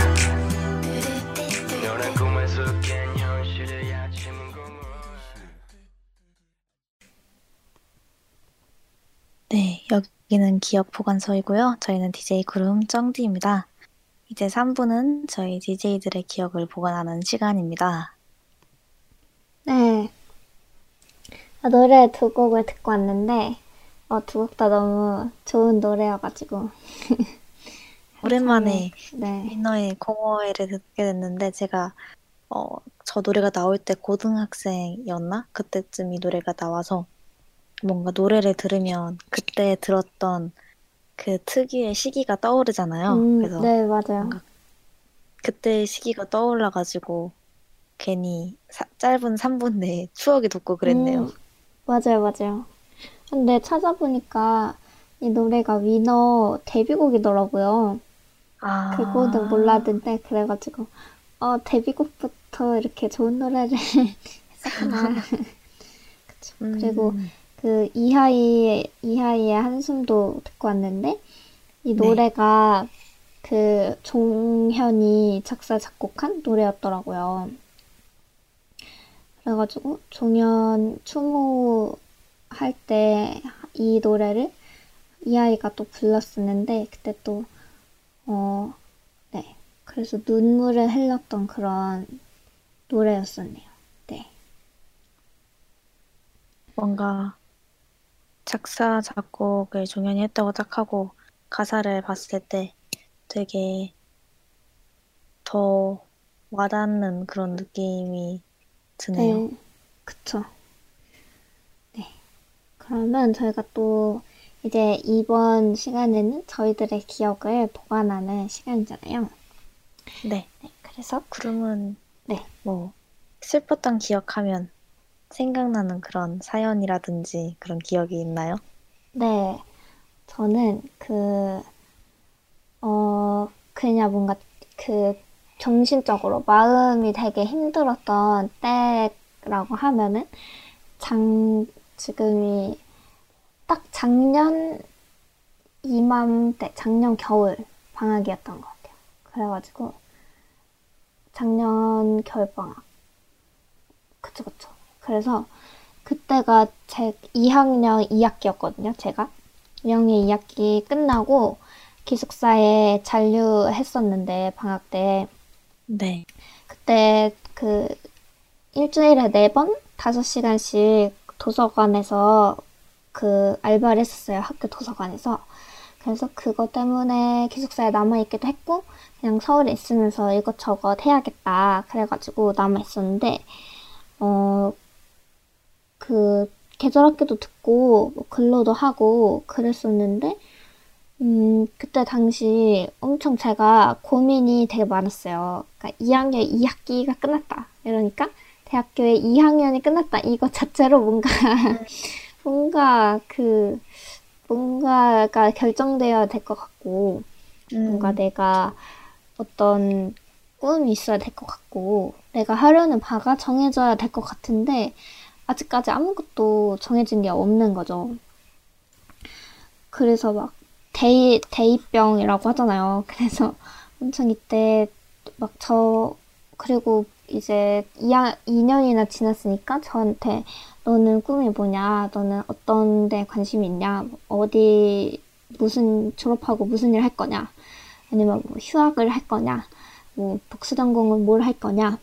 너란 꿈을 속엔 현실의 아침은 공허해. 네, 여기는 기업 보관소이고요. 저희는 DJ 구름 정디입니다. 이제 3부는 저희 DJ들의 기억을 보관하는 시간입니다. 네. 노래 두 곡을 듣고 왔는데 두 곡 다 너무 좋은 노래여가지고 오랜만에 위너의 네. 공허해를 듣게 됐는데 제가 저 노래가 나올 때 고등학생이었나? 그때쯤 이 노래가 나와서 뭔가 노래를 들으면 그때 들었던 그 특유의 시기가 떠오르잖아요. 그래서 네, 맞아요. 그때 시기가 떠올라가지고 괜히 짧은 3분 내에 추억이 돋고 그랬네요. 맞아요, 맞아요. 근데 찾아보니까 이 노래가 위너 데뷔곡이더라고요. 아. 그거는 몰랐는데 그래가지고 데뷔곡부터 이렇게 좋은 노래를 했었구나. 그쵸. 그리고 그 이하이의 한숨도 듣고 왔는데 이 노래가 그 종현이 작사 작곡한 노래였더라고요. 그래가지고 종현 추모할 때 이 노래를 이하이가 또 불렀었는데 그때 또 그래서 눈물을 흘렸던 그런 노래였었네요. 네. 뭔가 작사, 작곡을 종현이 했다고 딱 하고 가사를 봤을 때 되게 더 와닿는 그런 느낌이 드네요. 네, 그쵸. 네, 그러면 저희가 또 이제 이번 시간에는 저희들의 기억을 보관하는 시간이잖아요. 네. 네, 그래서 구름은 네, 뭐 슬펐던 기억하면 생각나는 그런 사연이라든지 그런 기억이 있나요? 네, 저는 그냥 뭔가 그 정신적으로 마음이 되게 힘들었던 때라고 하면은 지금이 딱 작년 이맘때, 작년 겨울 방학이었던 것 같아요. 그래가지고 작년 겨울 방학, 그쵸. 그래서 그때가 제 2학년 2학기였거든요, 제가. 2학년 2학기 끝나고 기숙사에 잔류했었는데, 방학 때. 네. 그때 일주일에 4번? 5시간씩 도서관에서 알바를 했었어요, 학교 도서관에서. 그래서 그거 때문에 기숙사에 남아있기도 했고, 그냥 서울에 있으면서 이것저것 해야겠다. 그래가지고 남아있었는데, 계절학기도 듣고, 뭐 근로도 하고, 그랬었는데, 그때 당시 엄청 제가 고민이 되게 많았어요. 그러니까 2학년 2학기가 끝났다. 이러니까 대학교에 2학년이 끝났다. 이거 자체로 뭔가가 결정되어야 될 것 같고, 뭔가 내가 어떤 꿈이 있어야 될 것 같고, 내가 하려는 바가 정해져야 될 것 같은데, 아직까지 아무것도 정해진 게 없는 거죠. 그래서 막, 대입병이라고 하잖아요. 그래서 엄청 이때 막 그리고 이제 2년이나 지났으니까 저한테 너는 꿈이 뭐냐? 너는 어떤 데 관심이 있냐? 졸업하고 무슨 일 할 거냐? 아니면 뭐 휴학을 할 거냐? 뭐 복수 전공은 뭘 할 거냐?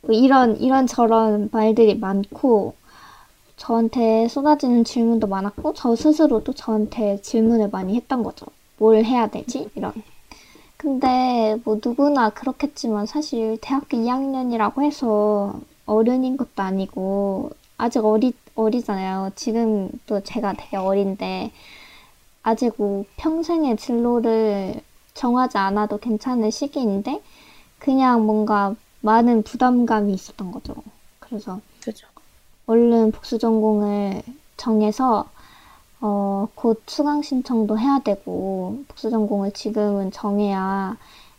뭐 이런 저런 말들이 많고, 저한테 쏟아지는 질문도 많았고, 저 스스로도 저한테 질문을 많이 했던 거죠. 뭘 해야 되지? 이런. 근데 뭐 누구나 그렇겠지만 사실 대학교 2학년이라고 해서 어른인 것도 아니고 아직 어리잖아요. 지금도 제가 되게 어린데, 아직 뭐 평생의 진로를 정하지 않아도 괜찮은 시기인데 그냥 뭔가 많은 부담감이 있었던 거죠. 그래서 그렇죠. 얼른 복수 전공을 정해서 곧 수강 신청도 해야 되고, 복수 전공을 지금은 정해야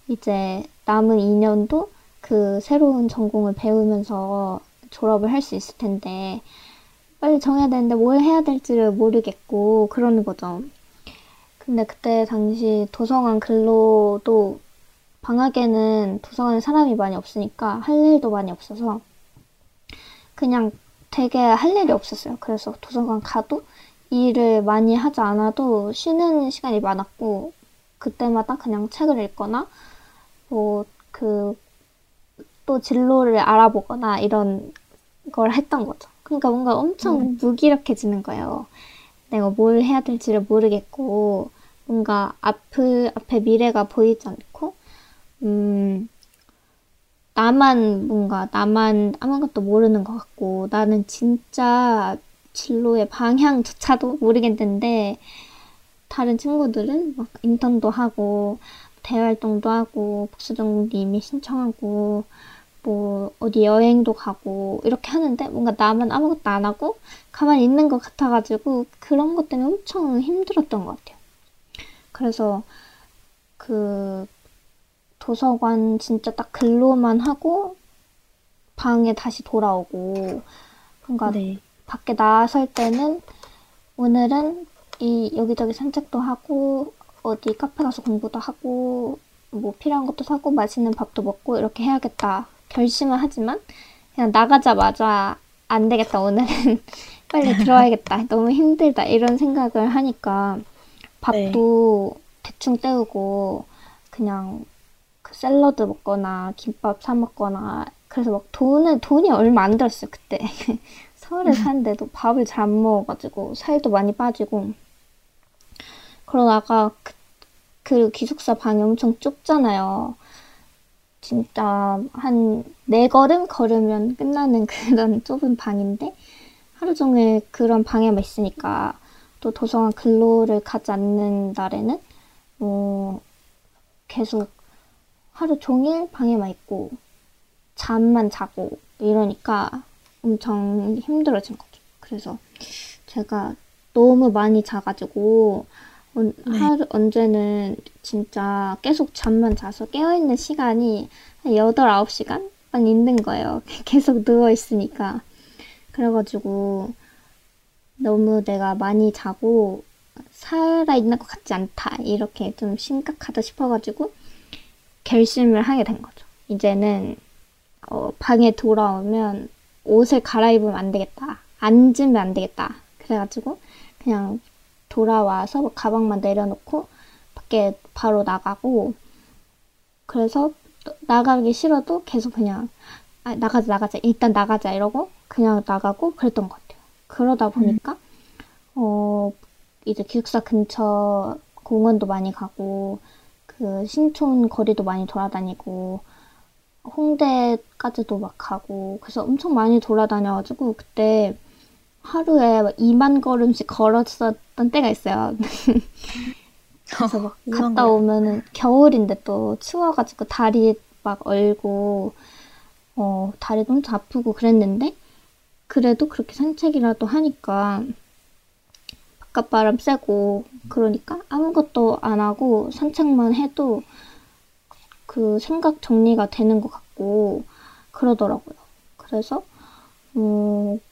이제 남은 2년도 그 새로운 전공을 배우면서 졸업을 할 수 있을 텐데, 빨리 정해야 되는데 뭘 해야 될지를 모르겠고 그러는 거죠. 근데 그때 당시 도서관 근로도, 방학에는 도서관에 사람이 많이 없으니까 할 일도 많이 없어서 그냥 되게 할 일이 없었어요. 그래서 도서관 가도 일을 많이 하지 않아도 쉬는 시간이 많았고, 그때마다 그냥 책을 읽거나 뭐 또 진로를 알아보거나 이런 걸 했던 거죠. 그러니까 뭔가 엄청 무기력해지는 거예요. 내가 뭘 해야 될지를 모르겠고, 뭔가 앞에 미래가 보이지 않고, 나만 아무것도 모르는 것 같고, 나는 진짜 진로의 방향조차도 모르겠는데, 다른 친구들은 막 인턴도 하고, 대활동도 하고, 복수 전공도 이미 신청하고, 뭐 어디 여행도 가고 이렇게 하는데, 뭔가 나만 아무것도 안 하고 가만히 있는 것 같아가지고 그런 것 때문에 엄청 힘들었던 것 같아요. 그래서 그 도서관 진짜 딱 근로만 하고 방에 다시 돌아오고, 그러니까 네. 밖에 나설 때는 오늘은 여기저기 산책도 하고 어디 카페 가서 공부도 하고 뭐 필요한 것도 사고 맛있는 밥도 먹고 이렇게 해야겠다 결심은 하지만, 그냥 나가자마자 안 되겠다, 오늘은 빨리 들어와야겠다, 너무 힘들다 이런 생각을 하니까 밥도 네. 대충 때우고 그냥 샐러드 먹거나 김밥 사 먹거나, 그래서 막 돈이 얼마 안 들었어요 그때. 서울에 사는데도 밥을 잘 안 먹어가지고 살도 많이 빠지고, 그러다가 그리고 기숙사 방이 엄청 좁잖아요. 진짜 한 4걸음 걸으면 끝나는 그런 좁은 방인데, 하루 종일 그런 방에만 있으니까, 또 도서관 근로를 가지 않는 날에는 뭐 계속 하루 종일 방에만 있고 잠만 자고 이러니까 엄청 힘들어진 거죠. 그래서 제가 너무 많이 자가지고 언제는 진짜 계속 잠만 자서 깨어있는 시간이 한 8-9시간 만 있는 거예요. 계속 누워있으니까. 그래가지고 너무 내가 많이 자고 살아있는 것 같지 않다, 이렇게 좀 심각하다 싶어가지고 결심을 하게 된 거죠. 이제는 방에 돌아오면 옷을 갈아입으면 안 되겠다, 앉으면 안 되겠다, 그래가지고 그냥 돌아와서 가방만 내려놓고 밖에 바로 나가고, 그래서 나가기 싫어도 계속 그냥 나가자 일단 나가자 이러고 그냥 나가고 그랬던 것 같아요. 그러다 보니까 이제 기숙사 근처 공원도 많이 가고, 그 신촌 거리도 많이 돌아다니고, 홍대까지도 막 가고, 그래서 엄청 많이 돌아다녀가지고 그때 하루에 20,000 걸음씩 걸었었던 때가 있어요. 그래서 막 갔다 오면은 겨울인데 또 추워가지고 다리 막 얼고 다리도 엄청 아프고 그랬는데 그래도 그렇게 산책이라도 하니까 바깥 바람 쐬고 그러니까 아무것도 안 하고 산책만 해도 그 생각 정리가 되는 것 같고 그러더라고요. 그래서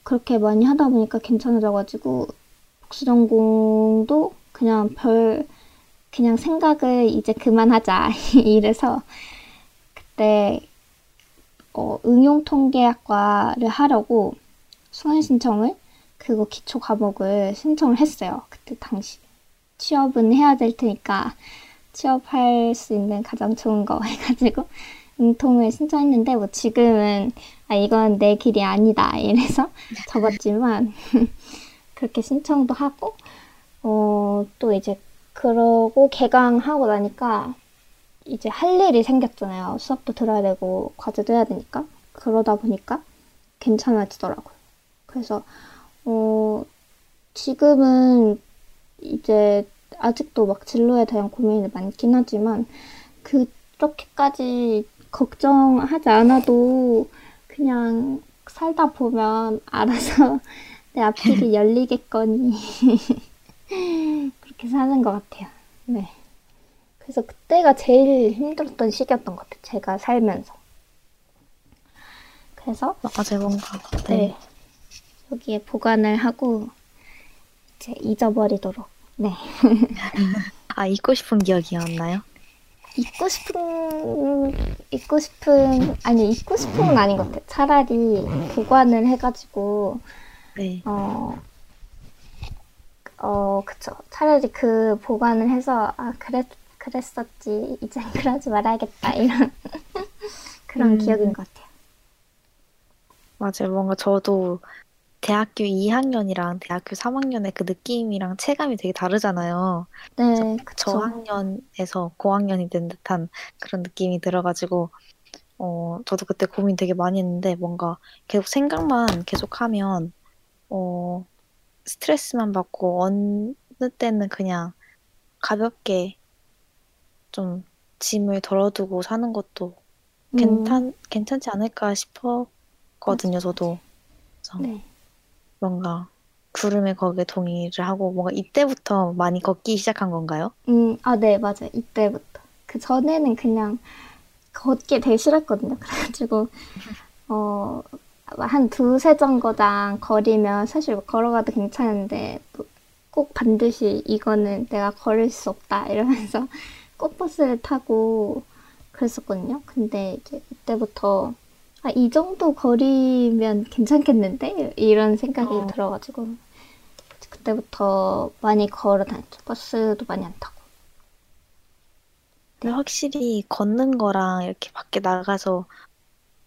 그렇게 많이 하다 보니까 괜찮아져가지고 복수 전공도 그냥 생각을 이제 그만하자 이래서 그때 응용통계학과를 하려고 수강신청을 그거 기초 과목을 신청을 했어요. 그때 당시 취업은 해야 될 테니까 취업할 수 있는 가장 좋은 거 해가지고 응통을 신청했는데 뭐 지금은 아 이건 내 길이 아니다 이래서 접었지만 그렇게 신청도 하고 또 이제 그러고 개강하고 나니까 이제 할 일이 생겼잖아요. 수업도 들어야 되고 과제도 해야 되니까 그러다 보니까 괜찮아지더라고요. 그래서 지금은 이제 아직도 막 진로에 대한 고민이 많긴 하지만 그렇게까지 걱정하지 않아도 그냥 살다 보면 알아서 내 앞길이 열리겠거니 그렇게 사는 것 같아요. 네. 그래서 그때가 제일 힘들었던 시기였던 것 같아요. 제가 살면서. 그래서 아까 제가 네. 여기에 보관을 하고 이제 잊어버리도록. 네. 아, 잊고 싶은 기억이었나요? 잊고 싶은 건 아닌 것 같아요. 차라리 보관을 해가지고 네. 그쵸. 차라리 그 보관을 해서 아, 그랬었지. 이젠 그러지 말아야겠다. 이런 그런 기억인 것 같아요. 맞아요. 뭔가 저도 대학교 2학년이랑 대학교 3학년의 그 느낌이랑 체감이 되게 다르잖아요. 네, 그쵸. 저학년에서 고학년이 된 듯한 그런 느낌이 들어가지고 저도 그때 고민 되게 많이 했는데 뭔가 계속 생각만 계속하면 스트레스만 받고 어느 때는 그냥 가볍게 좀 짐을 덜어두고 사는 것도 괜찮지 않을까 싶었거든요. 저도. 네. 뭔가 구름의 거기에 동의를 하고 뭔가 이때부터 많이 걷기 시작한 건가요? 아, 네, 맞아요. 이때부터. 그 전에는 그냥 걷기 되게 싫었거든요. 그래가지고 한 2-3 정거장 거리면 사실 걸어가도 괜찮은데 꼭 반드시 이거는 내가 걸을 수 없다 이러면서 꼭 버스를 타고 그랬었거든요. 근데 이제 이때부터 아, 이 정도 거리면 괜찮겠는데? 이런 생각이 들어가지고 그때부터 많이 걸어 다녔죠. 버스도 많이 안 타고. 근데 확실히 걷는 거랑 이렇게 밖에 나가서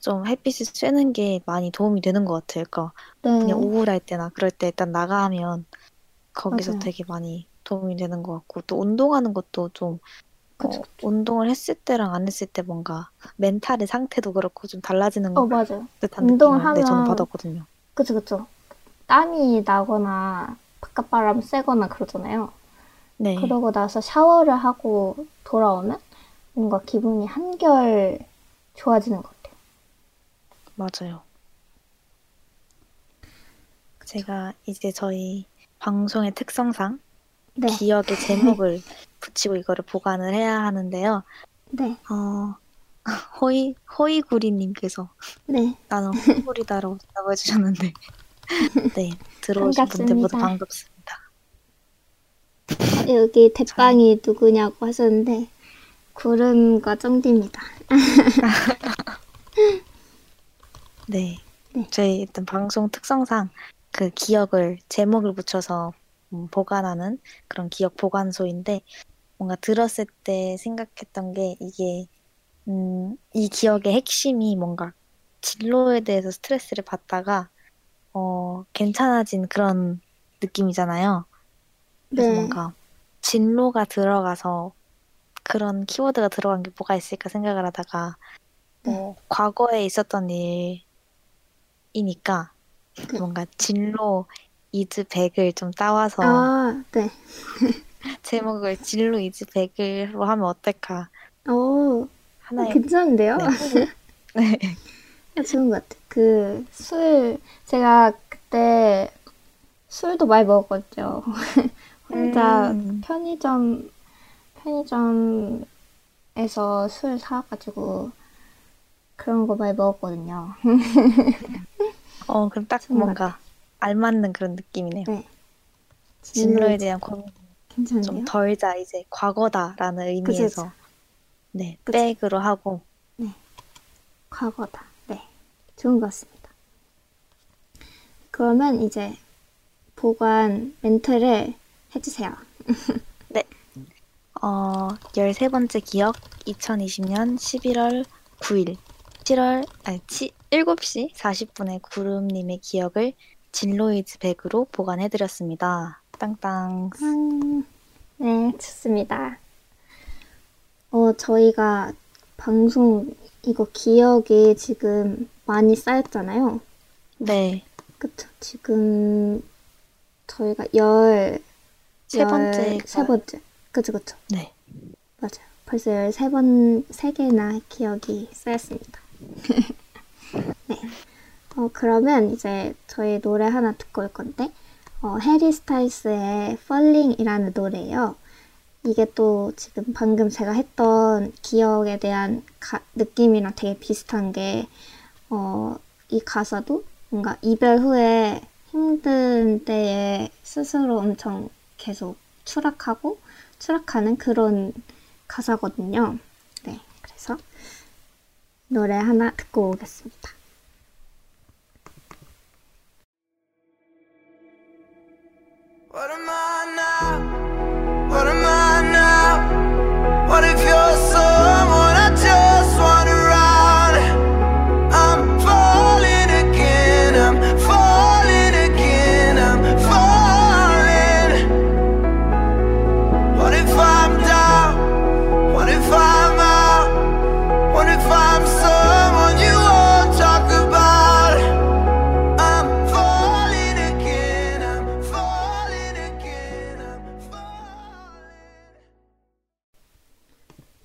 좀 햇빛을 쐬는 게 많이 도움이 되는 것 같아요. 그러니까 네. 그냥 우울할 때나 그럴 때 일단 나가면 거기서 맞아요. 되게 많이 도움이 되는 것 같고 또 운동하는 것도 좀 그쵸. 운동을 했을 때랑 안 했을 때 뭔가 멘탈의 상태도 그렇고 좀 달라지는 맞아요. 듯한 운동을 느낌을 하면... 저는 받았거든요. 그쵸. 땀이 나거나 바깥바람 쐬거나 그러잖아요. 네. 그러고 나서 샤워를 하고 돌아오면 뭔가 기분이 한결 좋아지는 것 같아요. 맞아요. 제가 이제 저희 방송의 특성상 네. 기억의 제목을 붙이고 이거를 보관을 해야 하는데요. 네. 호이구리님께서 네. 나는 호이구리다라고 해주셨는데 네, 들어오신 반갑습니다. 분들보다 반갑습니다. 여기 대빵이 누구냐고 하셨는데 구름과 정디입니다. 네. 네. 저희 일단 방송 특성상 그 기억을 제목을 붙여서 보관하는 그런 기억 보관소인데 뭔가 들었을 때 생각했던 게 이게 이 기억의 핵심이 뭔가 진로에 대해서 스트레스를 받다가 괜찮아진 그런 느낌이잖아요. 그래서 네. 뭔가 진로가 들어가서 그런 키워드가 들어간 게 뭐가 있을까 생각을 하다가 과거에 있었던 일이니까 뭔가 진로 이즈백을 좀 따와서 아, 네. 제목을 진로 이즈 100일로 하면 어떨까? 오, 하나의... 괜찮은데요? 네. 네. 좋은 것 같아요. 그 술, 제가 그때 술도 많이 먹었죠. 혼자 편의점에서 술 사가지고 그런 거 많이 먹었거든요. 그럼 딱 뭔가 알맞는 그런 느낌이네요. 네. 진로에 대한 고민 좀 덜자, 이제 과거다라는 의미에서 그치. 네, 그치. 백으로 하고 네, 과거다. 네, 좋은 것 같습니다. 그러면 이제 보관 멘트를 해주세요. 네, 13번째 기억 2020년 11월 9일 7시 40분에 구름님의 기억을 진로이즈 100으로 보관해드렸습니다. 땅땅. 네, 좋습니다. 저희가 방송 이거 기억이 지금 많이 쌓였잖아요. 네. 그쵸. 지금 저희가 13번째. 그쵸. 네. 맞아요. 벌써 3개나 기억이 쌓였습니다. 네. 그러면 이제 저희 노래 하나 듣고 올 건데, 해리 스타일스의 Falling이라는 노래예요. 이게 또 지금 방금 제가 했던 기억에 대한 느낌이랑 되게 비슷한 게, 이 가사도 뭔가 이별 후에 힘든 때에 스스로 엄청 계속 추락하는 그런 가사거든요. 네, 그래서 노래 하나 듣고 오겠습니다. What am I now? What am I now? What if you're someone I just want around? I'm falling again, I'm falling again, I'm falling. What if I'm down? What if I'm out? What if I'm someone you all talk about?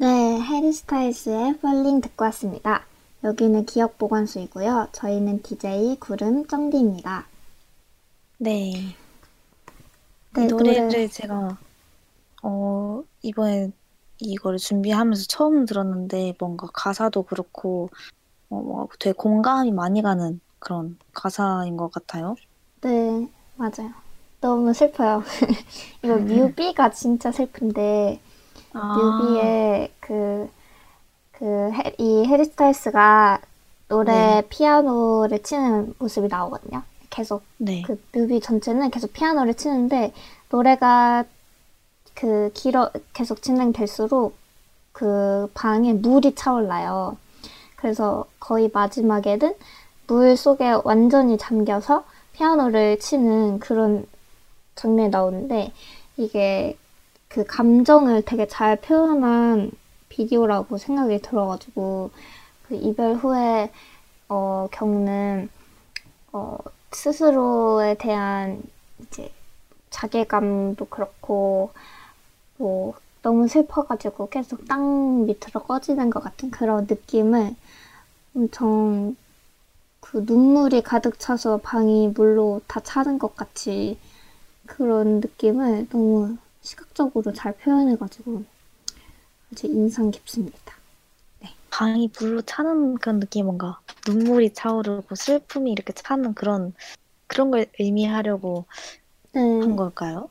해리 스타일스의 펄링 듣고 왔습니다. 여기는 기억보관소이고요. 저희는 DJ 구름 정디입니다. 네. 네, 노래를 제가 이번에 이거를 준비하면서 처음 들었는데 뭔가 가사도 그렇고 되게 공감이 많이 가는 그런 가사인 것 같아요. 네, 맞아요. 너무 슬퍼요. 이거 뮤비가 진짜 슬픈데 뮤비에 이 해리 스타일스가 노래 네. 피아노를 치는 모습이 나오거든요. 계속 네. 그 뮤비 전체는 계속 피아노를 치는데 노래가 계속 진행될수록 그 방에 물이 차올라요. 그래서 거의 마지막에는 물 속에 완전히 잠겨서 피아노를 치는 그런 장면이 나오는데 이게 그 감정을 되게 잘 표현한 비디오라고 생각이 들어가지고 그 이별 후에 겪는 스스로에 대한 이제 자괴감도 그렇고 뭐 너무 슬퍼가지고 계속 땅 밑으로 꺼지는 것 같은 그런 느낌을 엄청 그 눈물이 가득 차서 방이 물로 다 차는 것 같이 그런 느낌을 너무 시각적으로 잘 표현해가지고 아주 인상 깊습니다. 네. 방이 물로 차는 그런 느낌, 뭔가 눈물이 차오르고 슬픔이 이렇게 차는 그런 걸 의미하려고 네. 한 걸까요?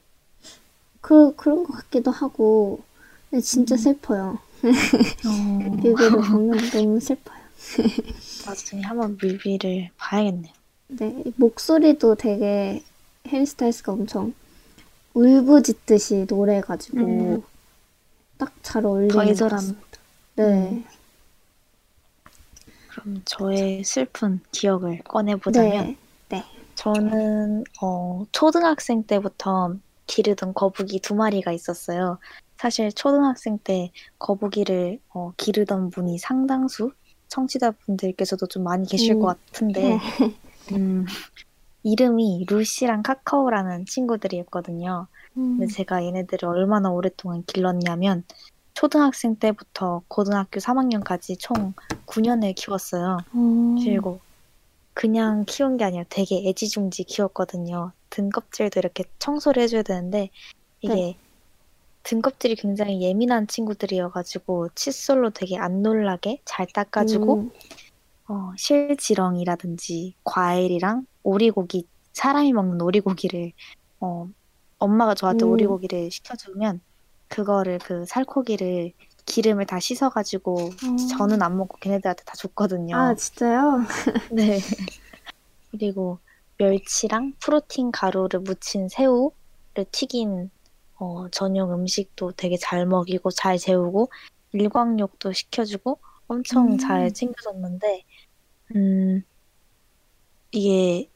그런 것 같기도 하고, 근데 진짜 슬퍼요. 뮤비를 보면 너무 슬퍼요. 나중에 한번 뮤비를 봐야겠네요. 네, 목소리도 되게 해리 스타일스가 엄청 울부짖듯이 노래해가지고 딱 잘 어울리는 것 같습니다. 네. 그럼 저의 슬픈 기억을 꺼내보자면 네. 저는 초등학생 때부터 기르던 거북이 2마리가 있었어요. 사실 초등학생 때 거북이를 기르던 분이 상당수 청취자분들께서도 좀 많이 계실 것 같은데 이름이 루시랑 카카오라는 친구들이었거든요. 근데 제가 얘네들을 얼마나 오랫동안 길렀냐면 초등학생 때부터 고등학교 3학년까지 총 9년을 키웠어요. 그리고 그냥 키운 게 아니라 되게 애지중지 키웠거든요. 등껍질도 이렇게 청소를 해줘야 되는데 이게 네. 등껍질이 굉장히 예민한 친구들이어가지고 칫솔로 되게 안 놀라게 잘 닦아주고 실지렁이라든지 과일이랑 오리고기, 사람이 먹는 오리고기를 엄마가 저한테 오리고기를 시켜주면 그거를 그 살코기를 기름을 다 씻어가지고 저는 안 먹고 걔네들한테 다 줬거든요. 아 진짜요? 네. 그리고 멸치랑 프로틴 가루를 묻힌 새우를 튀긴 전용 음식도 되게 잘 먹이고 잘 재우고 일광욕도 시켜주고 엄청 잘 챙겨줬는데 이게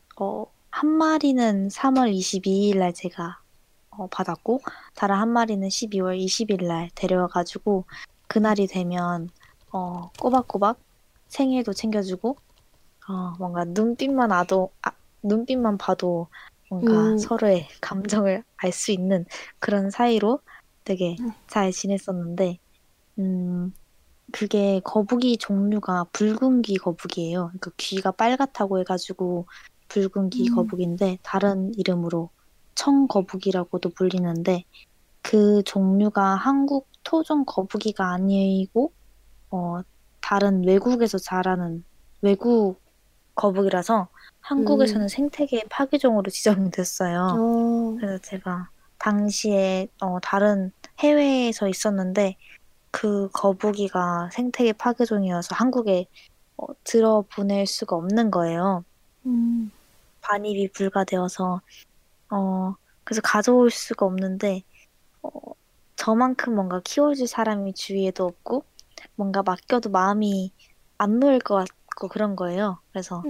한 마리는 3월 22일 날 제가 받았고 다른 한 마리는 12월 20일 날 데려와가지고 그날이 되면 꼬박꼬박 생일도 챙겨주고 뭔가 눈빛만 봐도 뭔가 서로의 감정을 알 수 있는 그런 사이로 되게 잘 지냈었는데 그게 거북이 종류가 붉은 귀 거북이에요. 그러니까 귀가 빨갛다고 해가지고 붉은 귀 거북인데 다른 이름으로 청거북이라고도 불리는데 그 종류가 한국 토종 거북이가 아니고 다른 외국에서 자라는 외국 거북이라서 한국에서는 생태계 파괴종으로 지정이 됐어요. 그래서 제가 당시에 다른 해외에서 있었는데 그 거북이가 생태계 파괴종이어서 한국에 들어보낼 수가 없는 거예요. 반입이 불가되어서 그래서 가져올 수가 없는데 저만큼 뭔가 키워줄 사람이 주위에도 없고 뭔가 맡겨도 마음이 안 놓일 것 같고 그런 거예요. 그래서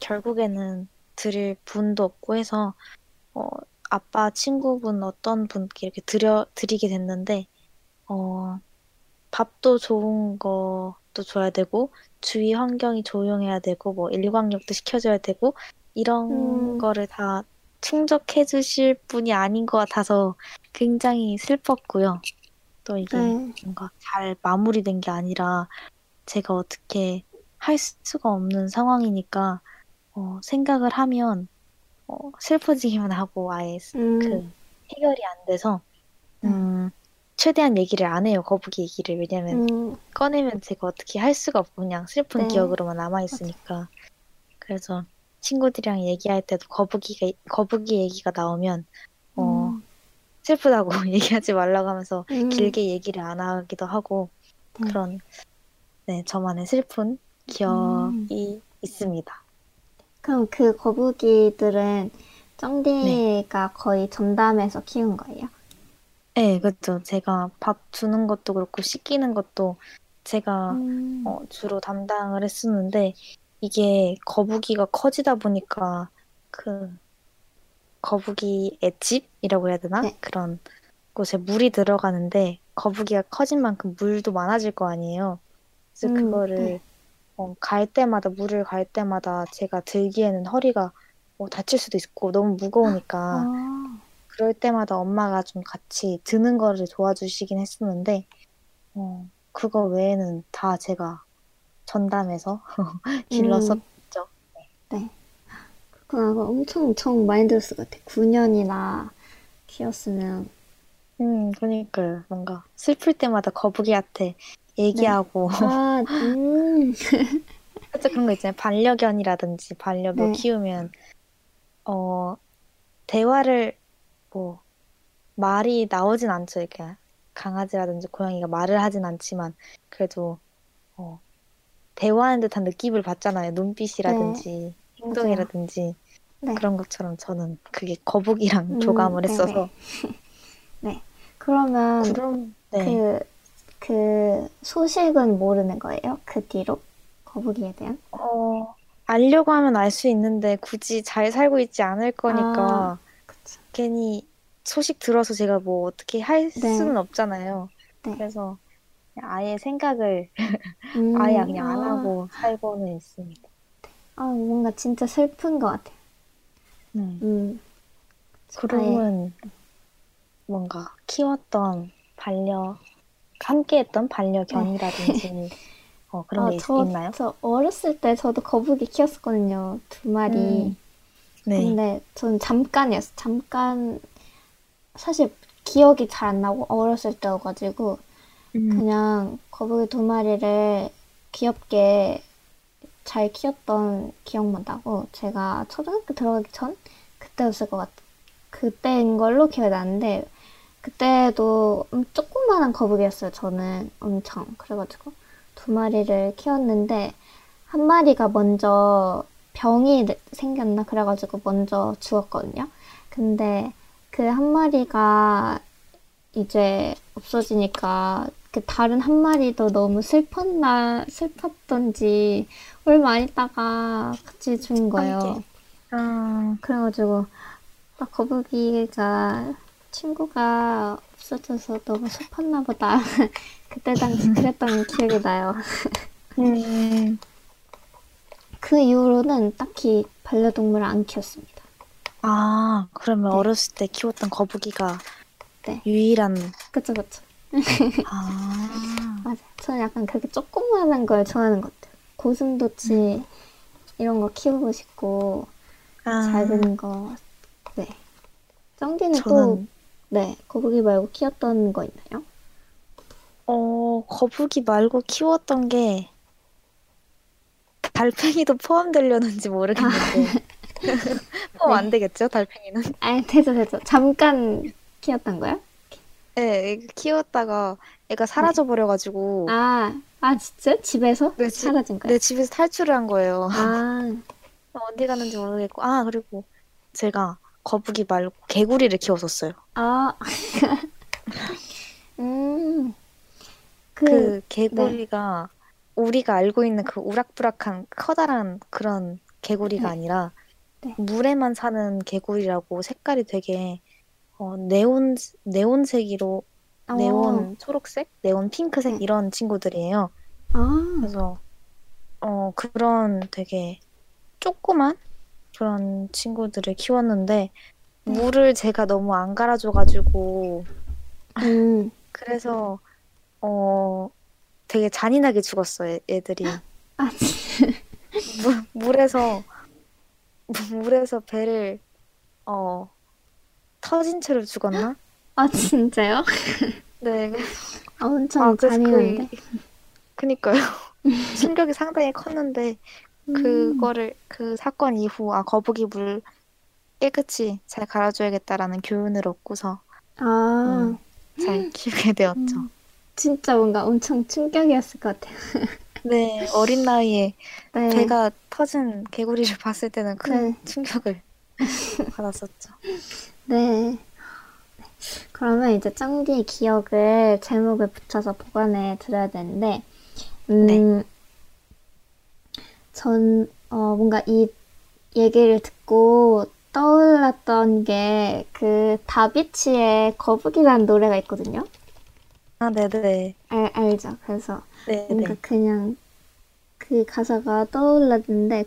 결국에는 드릴 분도 없고 해서 아빠 친구분 어떤 분께 이렇게 드리게 됐는데 밥도 좋은 것도 줘야 되고 주위 환경이 조용해야 되고 뭐 일광욕도 시켜줘야 되고 이런 거를 다 충족해 주실 분이 아닌 것 같아서 굉장히 슬펐고요. 또 이게 뭔가 잘 마무리된 게 아니라 제가 어떻게 할 수가 없는 상황이니까 생각을 하면 슬퍼지기만 하고 아예 그 해결이 안 돼서 최대한 얘기를 안 해요. 거북이 얘기를. 왜냐면 꺼내면 제가 어떻게 할 수가 없고 그냥 슬픈 기억으로만 남아있으니까. 맞아. 그래서 친구들이랑 얘기할 때도 거북이 얘기가 나오면 슬프다고 얘기하지 말라고 하면서 길게 얘기를 안 하기도 하고 그런 네 저만의 슬픈 기억이 있습니다. 그럼 그 거북이들은 정디가 네. 거의 전담해서 키운 거예요? 네, 그렇죠. 제가 밥 주는 것도 그렇고 씻기는 것도 제가 주로 담당을 했었는데 이게 거북이가 커지다 보니까 그 거북이의 집이라고 해야 되나? 네. 그런 곳에 물이 들어가는데 거북이가 커진 만큼 물도 많아질 거 아니에요. 그래서 그거를 네. 물을 갈 때마다 제가 들기에는 허리가 다칠 수도 있고 너무 무거우니까 그럴 때마다 엄마가 좀 같이 드는 거를 도와주시긴 했었는데 그거 외에는 다 제가 전담해서 길렀었죠. 네. 그거 엄청 많이 들었을 것 같아. 9년이나 키웠으면. 그러니까요. 뭔가 슬플 때마다 거북이한테 얘기하고. 네. 아, 그런 거 있잖아요. 반려견이라든지 반려묘 네. 키우면 대화를 말이 나오진 않죠. 이렇게 강아지라든지 고양이가 말을 하진 않지만 그래도 대화하는 듯한 느낌을 받잖아요. 눈빛이라든지 네. 행동이라든지 네. 그런 것처럼 저는 그게 거북이랑 교감을 했어서. 네. 그러면 네. 그 소식은 모르는 거예요? 그 뒤로? 거북이에 대한? 알려고 하면 알 수 있는데 굳이 잘 살고 있지 않을 거니까 괜히 소식 들어서 제가 뭐 어떻게 할 수는 네. 없잖아요. 네. 그래서 아예 생각을 아예 그냥 안 하고 살고는 있습니다. 아 뭔가 진짜 슬픈 것 같아요. 그룹은 뭔가 키웠던 함께했던 반려견이라든지 그런 게 있나요? 저 어렸을 때 저도 거북이 키웠었거든요. 2마리. 네. 근데 전 잠깐이었어요. 잠깐 사실 기억이 잘 안 나고 어렸을 때여가지고 그냥 거북이 2마리를 귀엽게 잘 키웠던 기억만 나고 제가 초등학교 들어가기 전 그때였을 것 같아요. 그때인 걸로 기억이 나는데 그때도 조그만한 거북이였어요. 저는 엄청 그래가지고 2마리를 키웠는데 한 마리가 먼저 병이 생겼나 그래가지고 먼저 죽었거든요. 근데 그 한 마리가 이제 없어지니까 그 다른 한 마리도 너무 슬펐던지 얼마 안 있다가 같이 죽은 거예요. 그래가지고 거북이가 친구가 없어져서 너무 슬펐나 보다. 그때 당시 그랬던 기억이 나요. 그 이후로는 딱히 반려동물을 안 키웠습니다. 아, 그러면 어렸을 때 키웠던 거북이가 유일한... 그쵸. 아... 맞아요. 저는 약간 그렇게 조그만한 걸 좋아하는 것 같아요. 고슴도치 이런 거 키우고 싶고 작은 거... 네. 정디는 또 거북이 말고 키웠던 거 있나요? 거북이 말고 키웠던 게 달팽이도 포함되려는지 모르겠는데 포함 안 되겠죠? 달팽이는? 아니 되죠. 잠깐 키웠던 거야? 네, 키웠다가 애가 사라져버려가지고 진짜? 집에서? 네, 사라진 거예요? 네, 집에서 탈출을 한 거예요. 어디 갔는지 모르겠고 그리고 제가 거북이 말고 개구리를 키웠었어요. 그 개구리가 우리가 알고 있는 그 우락부락한 커다란 그런 개구리가 아니라 물에만 사는 개구리라고 색깔이 되게 네온색으로 네온 초록색, 네온 핑크색 이런 친구들이에요. 그래서 그런 되게 조그만 그런 친구들을 키웠는데 물을 제가 너무 안 갈아줘가지고 그래서 되게 잔인하게 죽었어요. 애들이 물에서 배를 터진 채로 죽었나? 아 진짜요? 네. 엄청 잔인한데. 그니까요. 충격이 상당히 컸는데 그 사건 이후 거북이 물 깨끗이 잘 갈아줘야겠다라는 교훈을 얻고서 잘 키우게 되었죠. 진짜 뭔가 엄청 충격이었을 것 같아요. 네, 어린 나이에 배가 터진 개구리를 봤을 때는 큰 충격을 받았었죠. 네. 그러면 이제 짱디의 기억을 제목을 붙여서 보관해 드려야 되는데 전 뭔가 이 얘기를 듣고 떠올랐던 게 그 다비치의 거북이라는 노래가 있거든요. 아, 네네. 알죠. 그래서 뭔가 그냥 그 가사가 떠올랐는데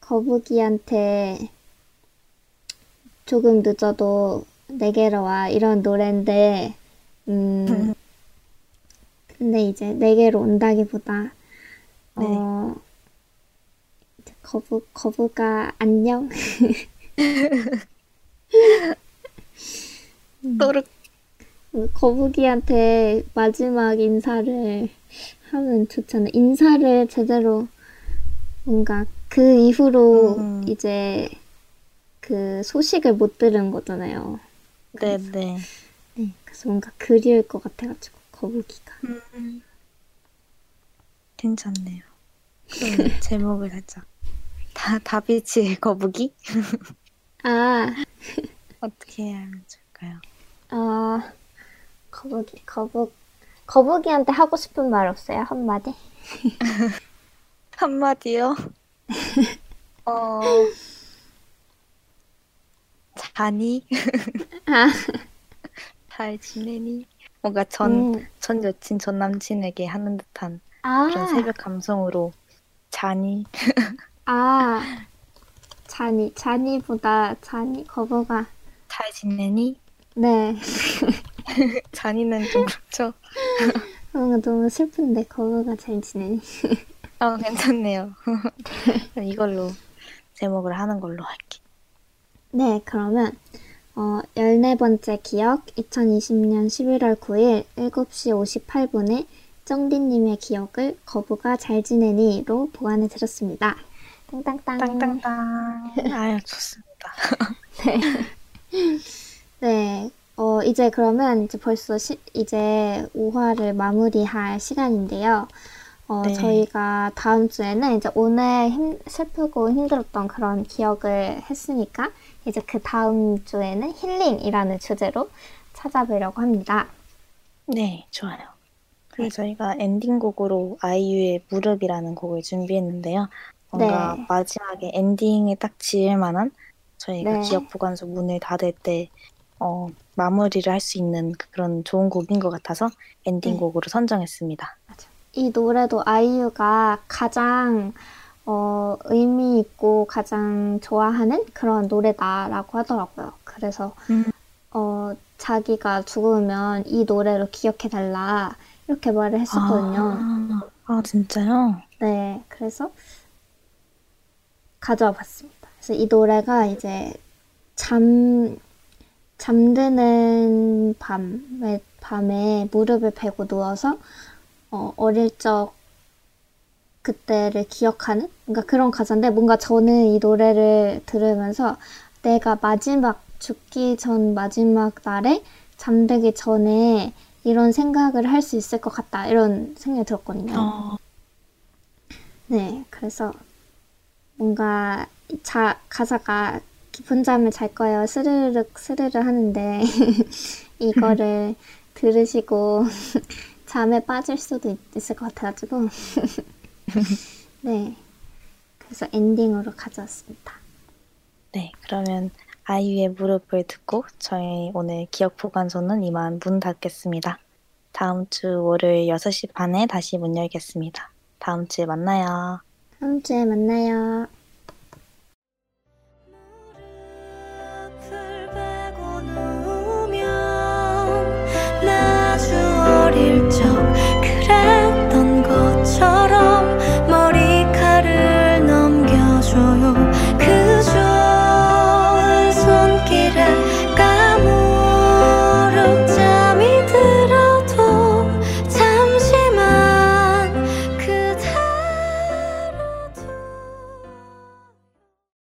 거북이한테 조금 늦어도 내게로 와 이런 노래인데 근데 이제 내게로 온다기보다 이제 거북아 안녕. 또르 거북이한테 마지막 인사를 하면 좋잖아요. 인사를 제대로 뭔가 그 이후로 이제 그 소식을 못 들은 거잖아요. 네네. 네, 그래서 뭔가 그리울 것 같아가지고 거북이가. 괜찮네요. 제목을 살짝 다비치의 거북이? 어떻게 해야 좋을까요? 거북이한테 하고 싶은 말 없어요? 한마디? 한마디요? 자니? 잘 지내니? 뭔가 전 여친, 전 남친에게 하는 듯한 아. 그런 새벽 감성으로 잔이. 아. 잔이보다 거북아. 잘 지내니? 네. 잔이는 좀 그렇죠. 너무 슬픈데 거북아 잘 지내니? 괜찮네요. 그럼 이걸로 제목을 하는 걸로 할게. 네, 그러면 14번째 기억 2020년 11월 9일 7시 58분에 정디님의 기억을 거북아 잘 지내니로 보완해 드렸습니다. 땅땅땅. 아유, 좋습니다. 네. 이제 그러면 이제 벌써 이제 5화를 마무리할 시간인데요. 네. 저희가 다음 주에는 이제 오늘 슬프고 힘들었던 그런 기억을 했으니까 이제 그 다음 주에는 힐링이라는 주제로 찾아뵈려고 합니다. 네, 좋아요. 그래서 저희가 엔딩곡으로 아이유의 무릎이라는 곡을 준비했는데요. 뭔가 네. 마지막에 엔딩에 딱 지을 만한 저희가 네. 기억보관소 문을 닫을 때 마무리를 할 수 있는 그런 좋은 곡인 것 같아서 엔딩곡으로 선정했습니다. 맞아. 이 노래도 아이유가 가장 의미 있고 가장 좋아하는 그런 노래다라고 하더라고요. 그래서 자기가 죽으면 이 노래로 기억해달라 이렇게 말을 했었거든요. 아 진짜요? 네, 그래서 가져와 봤습니다. 그래서 이 노래가 이제 잠드는 밤에 무릎을 베고 누워서 어릴 적 그때를 기억하는 뭔가 그런 가사인데 뭔가 저는 이 노래를 들으면서 내가 죽기 전 마지막 날에 잠들기 전에 이런 생각을 할 수 있을 것 같다 이런 생각이 들었거든요. 네, 그래서 뭔가 가사가 깊은 잠을 잘 거예요 스르륵 스르르 하는데 이거를 들으시고 잠에 빠질 수도 있을 것 같아가지고 네, 그래서 엔딩으로 가져왔습니다. 네, 그러면 아이유의 무릎을 듣고 저희 오늘 기억보관소는 이만 문 닫겠습니다. 다음 주 월요일 6시 반에 다시 문 열겠습니다. 다음 주에 만나요.